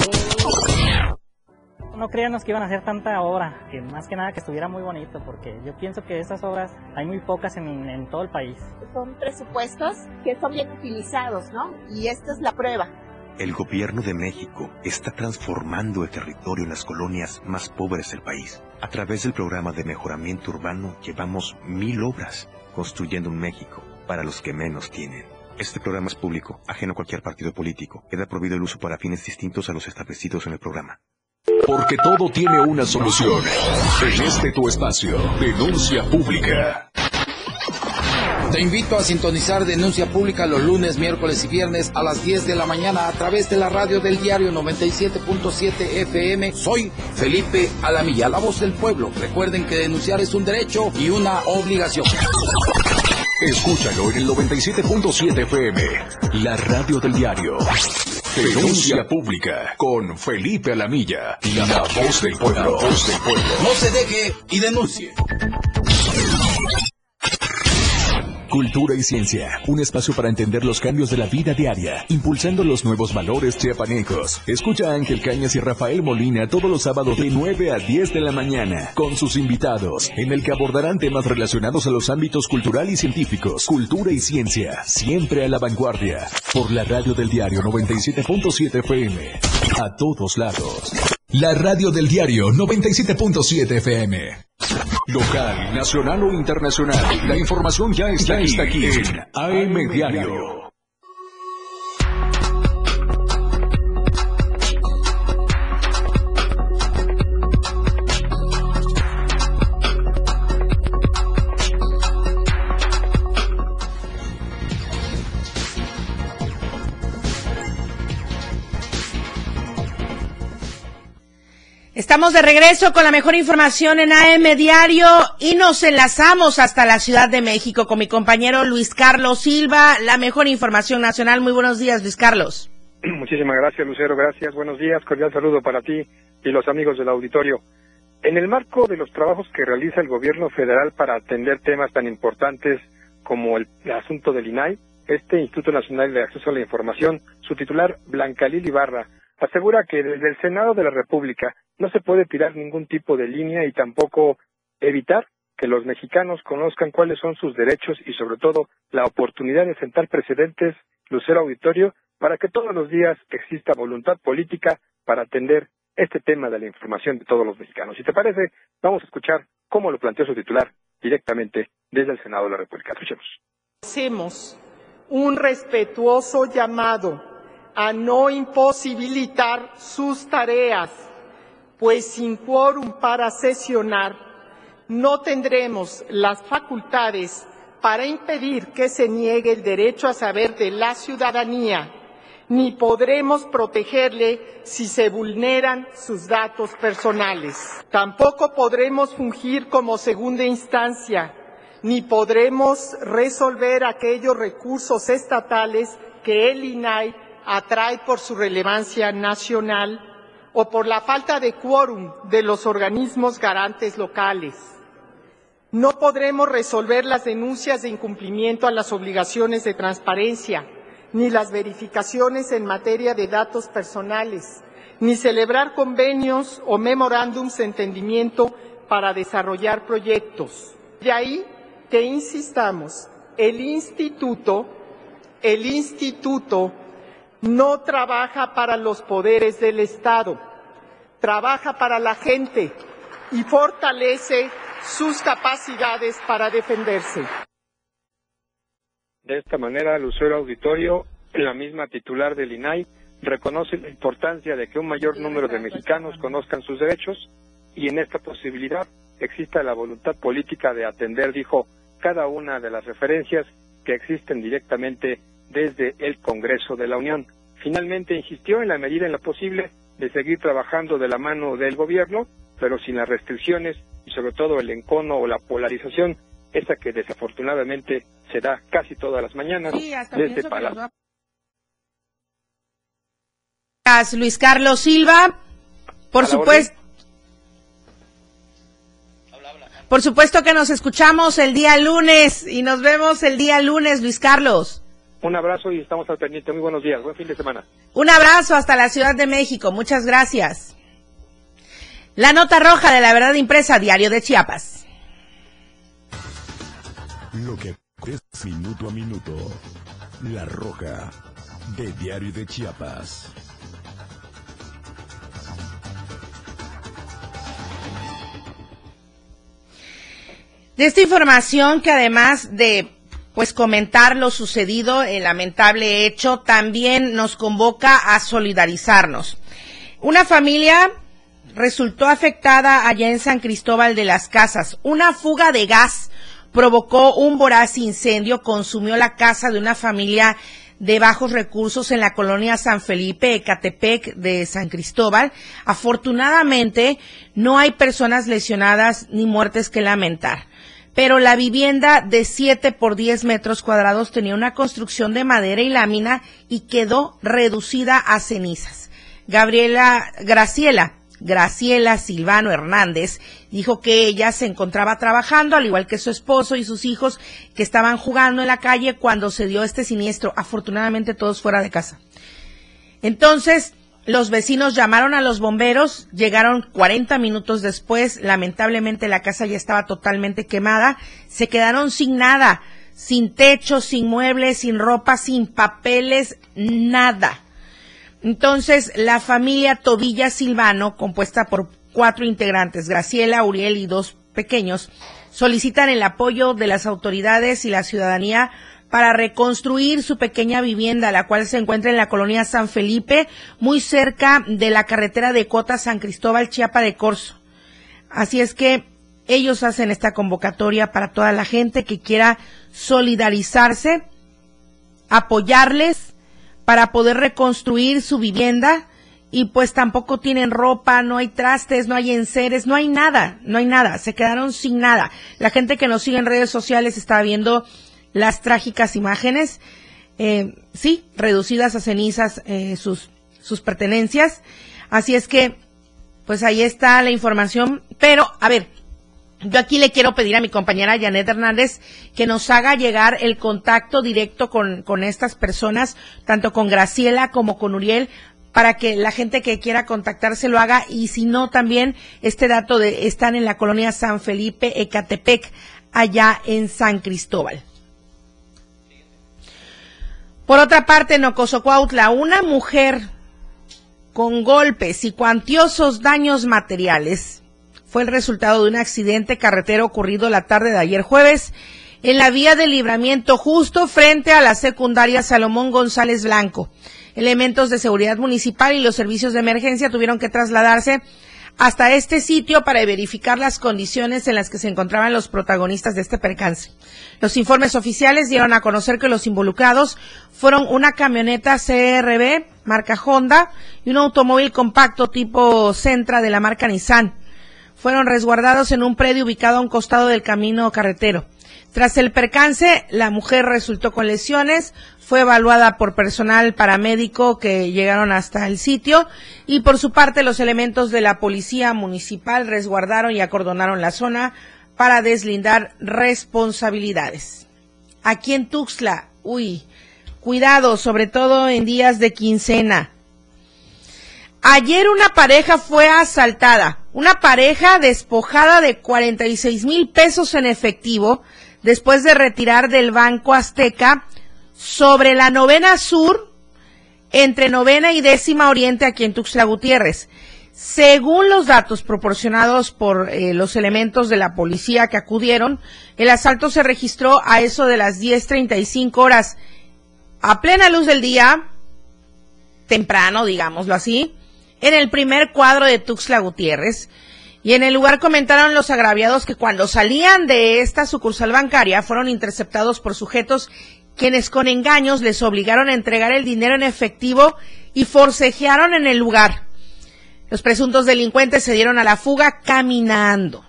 No creíamos que iban a hacer tanta obra, que más que nada que estuviera muy bonito, porque yo pienso que esas obras hay muy pocas en todo el país. Son presupuestos que son bien utilizados, ¿no? Y esta es la prueba. El gobierno de México está transformando el territorio en las colonias más pobres del país. A través del programa de mejoramiento urbano llevamos 1000 obras, construyendo un México para los que menos tienen. Este programa es público, ajeno a cualquier partido político. Queda prohibido el uso para fines distintos a los establecidos en el programa. Porque todo tiene una solución. En este tu espacio, Denuncia Pública. Te invito a sintonizar Denuncia Pública los lunes, miércoles y viernes a las 10 de la mañana a través de la radio del diario 97.7 FM. Soy Felipe Alamilla, la voz del pueblo. Recuerden que denunciar es un derecho y una obligación. Escúchalo en el 97.7 FM, la radio del diario. Denuncia Pública con Felipe Alamilla, la voz del pueblo. No se deje y denuncie. cultura y ciencia. Un espacio para entender los cambios de la vida diaria, impulsando los nuevos valores chiapanecos. Escucha a Ángel Cañas y Rafael Molina todos los sábados de 9 a 10 de la mañana, con sus invitados, en el que abordarán temas relacionados a los ámbitos cultural y científicos. Cultura y ciencia, siempre a la vanguardia. Por la radio del diario 97.7 FM. A todos lados. La radio del diario 97.7 FM. Local, nacional o internacional. La información ya está aquí en AM Diario. Estamos de regreso con la mejor información en AM Diario y nos enlazamos hasta la Ciudad de México con mi compañero Luis Carlos Silva, la mejor información nacional. Muy buenos días, Luis Carlos. Muchísimas gracias, Lucero. Gracias. Buenos días. Cordial saludo para ti y los amigos del auditorio. En el marco de los trabajos que realiza el gobierno federal para atender temas tan importantes como el asunto del INAI, este Instituto Nacional de Acceso a la Información, su titular, Blanca Lili Barra, asegura que desde el Senado de la República no se puede tirar ningún tipo de línea y tampoco evitar que los mexicanos conozcan cuáles son sus derechos y sobre todo la oportunidad de sentar precedentes, Lucero Auditorio, para que todos los días exista voluntad política para atender este tema de la información de todos los mexicanos. Si te parece, vamos a escuchar cómo lo planteó su titular directamente desde el Senado de la República. Escuchemos. Hacemos un respetuoso llamado a no imposibilitar sus tareas, pues sin quórum para sesionar no tendremos las facultades para impedir que se niegue el derecho a saber de la ciudadanía, ni podremos protegerle si se vulneran sus datos personales. Tampoco podremos fungir como segunda instancia, ni podremos resolver aquellos recursos estatales que el INAI atrae por su relevancia nacional o por la falta de quórum de los organismos garantes locales. No podremos resolver las denuncias de incumplimiento a las obligaciones de transparencia, ni las verificaciones en materia de datos personales, ni celebrar convenios o memorándums de entendimiento para desarrollar proyectos. De ahí que insistamos, el Instituto no trabaja para los poderes del Estado. Trabaja para la gente y fortalece sus capacidades para defenderse. De esta manera, Lucero Auditorio, la misma titular del INAI, reconoce la importancia de que un mayor número de mexicanos conozcan sus derechos y en esta posibilidad exista la voluntad política de atender, dijo, cada una de las referencias que existen directamente desde el Congreso de la Unión. Finalmente, insistió en la medida en lo posible de seguir trabajando de la mano del gobierno, pero sin las restricciones y sobre todo el encono o la polarización, esa que desafortunadamente se da casi todas las mañanas desde Palacio. Gracias, Luis Carlos Silva. Por supuesto que nos escuchamos el día lunes y nos vemos el día lunes, Luis Carlos. Un abrazo y estamos al pendiente. Muy buenos días. Buen fin de semana. Un abrazo hasta la Ciudad de México. Muchas gracias. La nota roja de La Verdad Impresa, Diario de Chiapas. Lo que es minuto a minuto. La roja de Diario de Chiapas. De esta información que además de pues comentar lo sucedido, el lamentable hecho, también nos convoca a solidarizarnos. Una familia resultó afectada allá en San Cristóbal de las Casas. Una fuga de gas provocó un voraz incendio, consumió la casa de una familia de bajos recursos en la colonia San Felipe, Ecatepec de San Cristóbal. Afortunadamente, no hay personas lesionadas ni muertes que lamentar. Pero la vivienda de 7 por 10 metros cuadrados tenía una construcción de madera y lámina y quedó reducida a cenizas. Graciela Graciela Silvano Hernández dijo que ella se encontraba trabajando, al igual que su esposo y sus hijos, que estaban jugando en la calle cuando se dio este siniestro. Afortunadamente todos fuera de casa. Entonces, los vecinos llamaron a los bomberos, llegaron 40 minutos después, lamentablemente la casa ya estaba totalmente quemada, se quedaron sin nada, sin techo, sin muebles, sin ropa, sin papeles, nada. Entonces, la familia Tobilla Silvano, compuesta por 4 integrantes, Graciela, Uriel y 2 pequeños, solicitan el apoyo de las autoridades y la ciudadanía para reconstruir su pequeña vivienda, la cual se encuentra en la colonia San Felipe, muy cerca de la carretera de Cota San Cristóbal, Chiapa de Corzo. Así es que ellos hacen esta convocatoria para toda la gente que quiera solidarizarse, apoyarles, para poder reconstruir su vivienda, y pues tampoco tienen ropa, no hay trastes, no hay enseres, no hay nada, se quedaron sin nada. La gente que nos sigue en redes sociales está viendo las trágicas imágenes, reducidas a cenizas sus pertenencias. Así es que, pues ahí está la información, pero a ver, yo aquí le quiero pedir a mi compañera Yaneth Hernández que nos haga llegar el contacto directo con estas personas, tanto con Graciela como con Uriel, para que la gente que quiera contactarse lo haga, y si no, también este dato de están en la colonia San Felipe, Ecatepec, allá en San Cristóbal. Por otra parte, en Ocosocuautla, una mujer con golpes y cuantiosos daños materiales fue el resultado de un accidente carretero ocurrido la tarde de ayer jueves en la vía de libramiento justo frente a la secundaria Salomón González Blanco. Elementos de seguridad municipal y los servicios de emergencia tuvieron que trasladarse hasta este sitio para verificar las condiciones en las que se encontraban los protagonistas de este percance. Los informes oficiales dieron a conocer que los involucrados fueron una camioneta CRV marca Honda y un automóvil compacto tipo Sentra de la marca Nissan. Fueron resguardados en un predio ubicado a un costado del camino carretero. Tras el percance, la mujer resultó con lesiones, fue evaluada por personal paramédico que llegaron hasta el sitio, y por su parte los elementos de la policía municipal resguardaron y acordonaron la zona para deslindar responsabilidades. Aquí en Tuxtla, cuidado, sobre todo en días de quincena. Ayer una pareja fue asaltada, una pareja despojada de 46 mil pesos en efectivo después de retirar del Banco Azteca sobre la Novena Sur, entre Novena y Décima Oriente, aquí en Tuxtla Gutiérrez. Según los datos proporcionados por los elementos de la policía que acudieron, el asalto se registró a eso de las 10:35 horas, a plena luz del día, temprano, digámoslo así, en el primer cuadro de Tuxtla Gutiérrez, y en el lugar comentaron los agraviados que cuando salían de esta sucursal bancaria fueron interceptados por sujetos quienes con engaños les obligaron a entregar el dinero en efectivo y forcejearon en el lugar. Los presuntos delincuentes se dieron a la fuga caminando.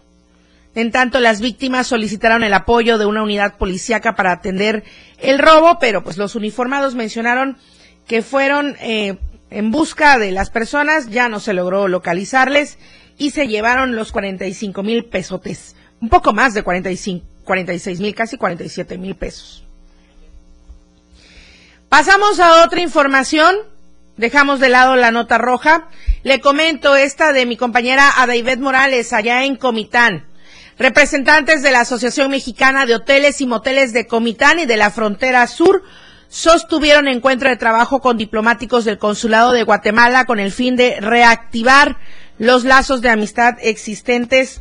En tanto, las víctimas solicitaron el apoyo de una unidad policíaca para atender el robo, pero pues los uniformados mencionaron que fueron en busca de las personas, ya no se logró localizarles y se llevaron los 45 mil pesotes, un poco más de 46 mil, casi 47 mil pesos. Pasamos a otra información, dejamos de lado la nota roja, le comento esta de mi compañera Adaivet Morales allá en Comitán. Representantes de la Asociación Mexicana de Hoteles y Moteles de Comitán y de la Frontera Sur sostuvieron encuentro de trabajo con diplomáticos del Consulado de Guatemala con el fin de reactivar los lazos de amistad existentes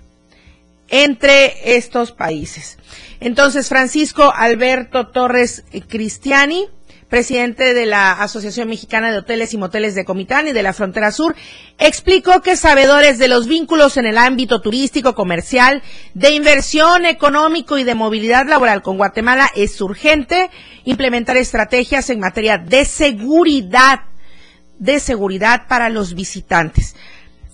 entre estos países. Entonces, Francisco Alberto Torres Cristiani, presidente de la Asociación Mexicana de Hoteles y Moteles de Comitán y de la Frontera Sur, explicó que sabedores de los vínculos en el ámbito turístico, comercial, de inversión económico y de movilidad laboral con Guatemala, es urgente implementar estrategias en materia de seguridad para los visitantes.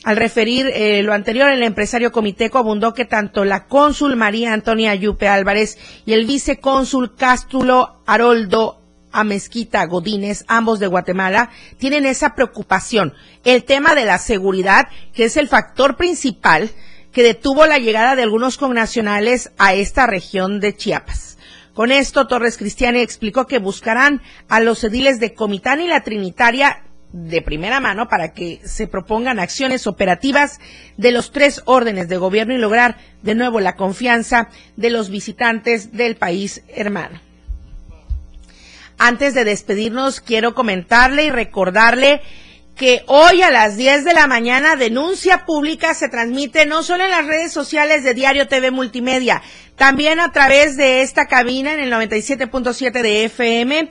Al referir lo anterior, el empresario comiteco abundó que tanto la cónsul María Antonia Yupe Álvarez y el vicecónsul Cástulo Haroldo a Mezquita Godínez, ambos de Guatemala, tienen esa preocupación. El tema de la seguridad, que es el factor principal que detuvo la llegada de algunos connacionales a esta región de Chiapas. Con esto, Torres Cristiani explicó que buscarán a los ediles de Comitán y La Trinitaria de primera mano para que se propongan acciones operativas de los tres órdenes de gobierno y lograr de nuevo la confianza de los visitantes del país hermano. Antes de despedirnos, quiero comentarle y recordarle que hoy a las 10 de la mañana Denuncia Pública se transmite no solo en las redes sociales de Diario TV Multimedia, también a través de esta cabina en el 97.7 de FM.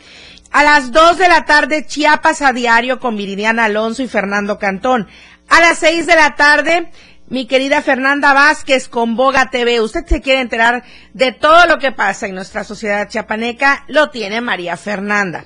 A las 2 de la tarde, Chiapas a Diario con Viridiana Alonso y Fernando Cantón. A las 6 de la tarde, mi querida Fernanda Vázquez con Boga TV. Usted se quiere enterar de todo lo que pasa en nuestra sociedad chiapaneca, lo tiene María Fernanda.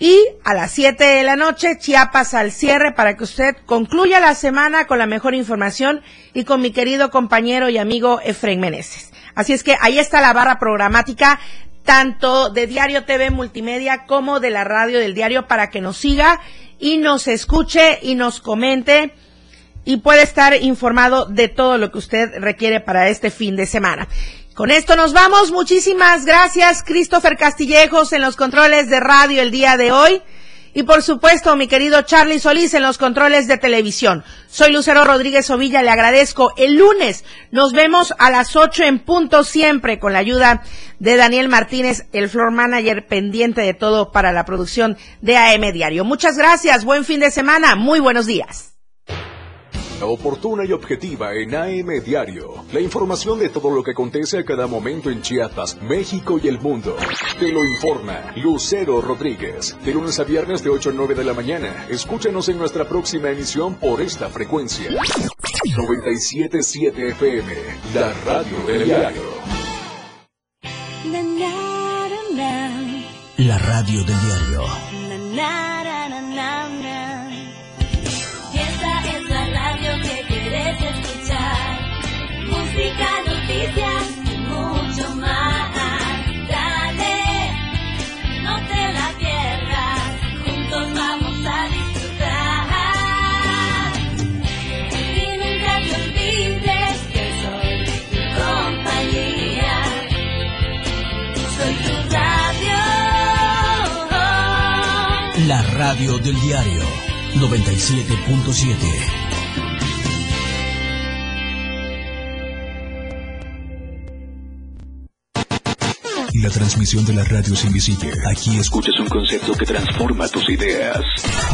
Y a las 7 de la noche, Chiapas al cierre para que usted concluya la semana con la mejor información y con mi querido compañero y amigo Efraín Meneses. Así es que ahí está la barra programática tanto de Diario TV Multimedia como de la radio del diario para que nos siga y nos escuche y nos comente y puede estar informado de todo lo que usted requiere para este fin de semana. Con esto nos vamos. Muchísimas gracias, Christopher Castillejos en los controles de radio el día de hoy y por supuesto mi querido Charly Solís en los controles de televisión. Soy Lucero Rodríguez Ovilla, le agradezco. El lunes nos vemos a las 8 en punto siempre con la ayuda de Daniel Martínez, el floor manager pendiente de todo para la producción de AM Diario. Muchas gracias, buen fin de semana, muy buenos días. Oportuna y objetiva en AM Diario. La información de todo lo que acontece a cada momento en Chiapas, México y el mundo. Te lo informa Lucero Rodríguez. De lunes a viernes de 8 a 9 de la mañana. Escúchanos en nuestra próxima emisión por esta frecuencia. 97.7 FM, la radio del diario. La radio del diario. Música, noticias y mucho más. Dale, no te la pierdas. Juntos vamos a disfrutar. Tienes datos libres que soy tu compañía. Soy tu radio. La radio del diario 97.7. La transmisión de la radio es invisible. Aquí escuchas un concepto que transforma tus ideas.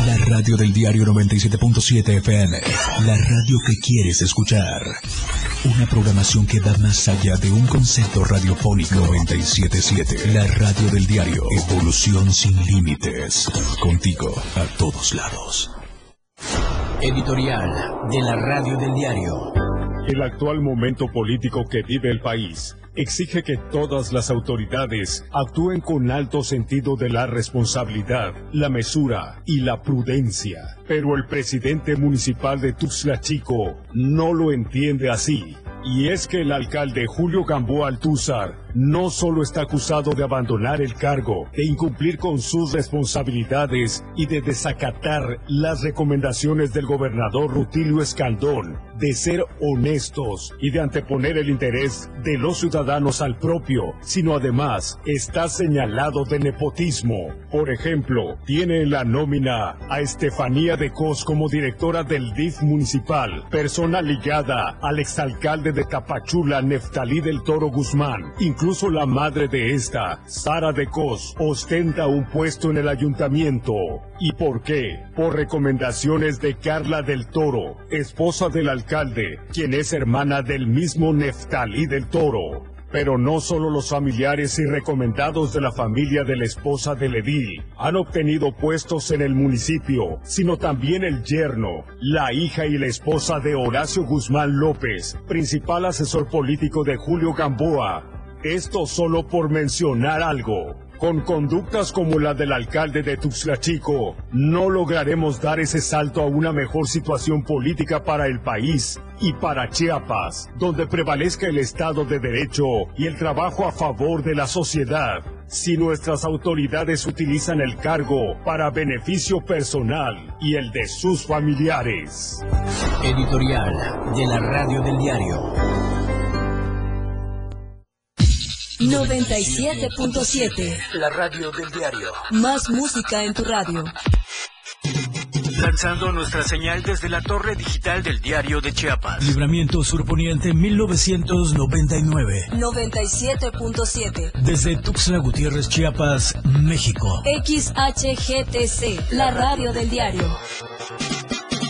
La radio del diario 97.7 FM. La radio que quieres escuchar. Una programación que va más allá de un concepto radiofónico. 97.7. La radio del diario. Evolución sin límites. Contigo a todos lados. Editorial de la radio del diario. El actual momento político que vive el país exige que todas las autoridades actúen con alto sentido de la responsabilidad, la mesura y la prudencia. Pero el presidente municipal de Tuxtla Chico no lo entiende así. Y es que el alcalde Julio Gamboa Altúzar no solo está acusado de abandonar el cargo, de incumplir con sus responsabilidades y de desacatar las recomendaciones del gobernador Rutilio Escandón, de ser honestos y de anteponer el interés de los ciudadanos al propio, sino además está señalado de nepotismo. Por ejemplo, tiene en la nómina a Estefanía de Cos como directora del DIF municipal, persona ligada al exalcalde de Tapachula, Neftalí del Toro Guzmán. Incluso la madre de esta, Sara de Cos, ostenta un puesto en el ayuntamiento. ¿Y por qué? Por recomendaciones de Carla del Toro, esposa del alcalde, quien es hermana del mismo Neftalí del Toro. Pero no solo los familiares y recomendados de la familia de la esposa del edil han obtenido puestos en el municipio, sino también el yerno, la hija y la esposa de Horacio Guzmán López, principal asesor político de Julio Gamboa. Esto solo por mencionar algo. con conductas como la del alcalde de Tuxtla Chico, no lograremos dar ese salto a una mejor situación política para el país y para Chiapas, donde prevalezca el Estado de Derecho y el trabajo a favor de la sociedad. Si nuestras autoridades utilizan el cargo para beneficio personal y el de sus familiares. Editorial de la Radio del Diario 97.7. La radio del diario. Más música en tu radio. Lanzando nuestra señal desde la torre digital del Diario de Chiapas. Libramiento Surponiente 1999. 97.7. Desde Tuxtla Gutiérrez, Chiapas, México. XHGTC, la radio del diario.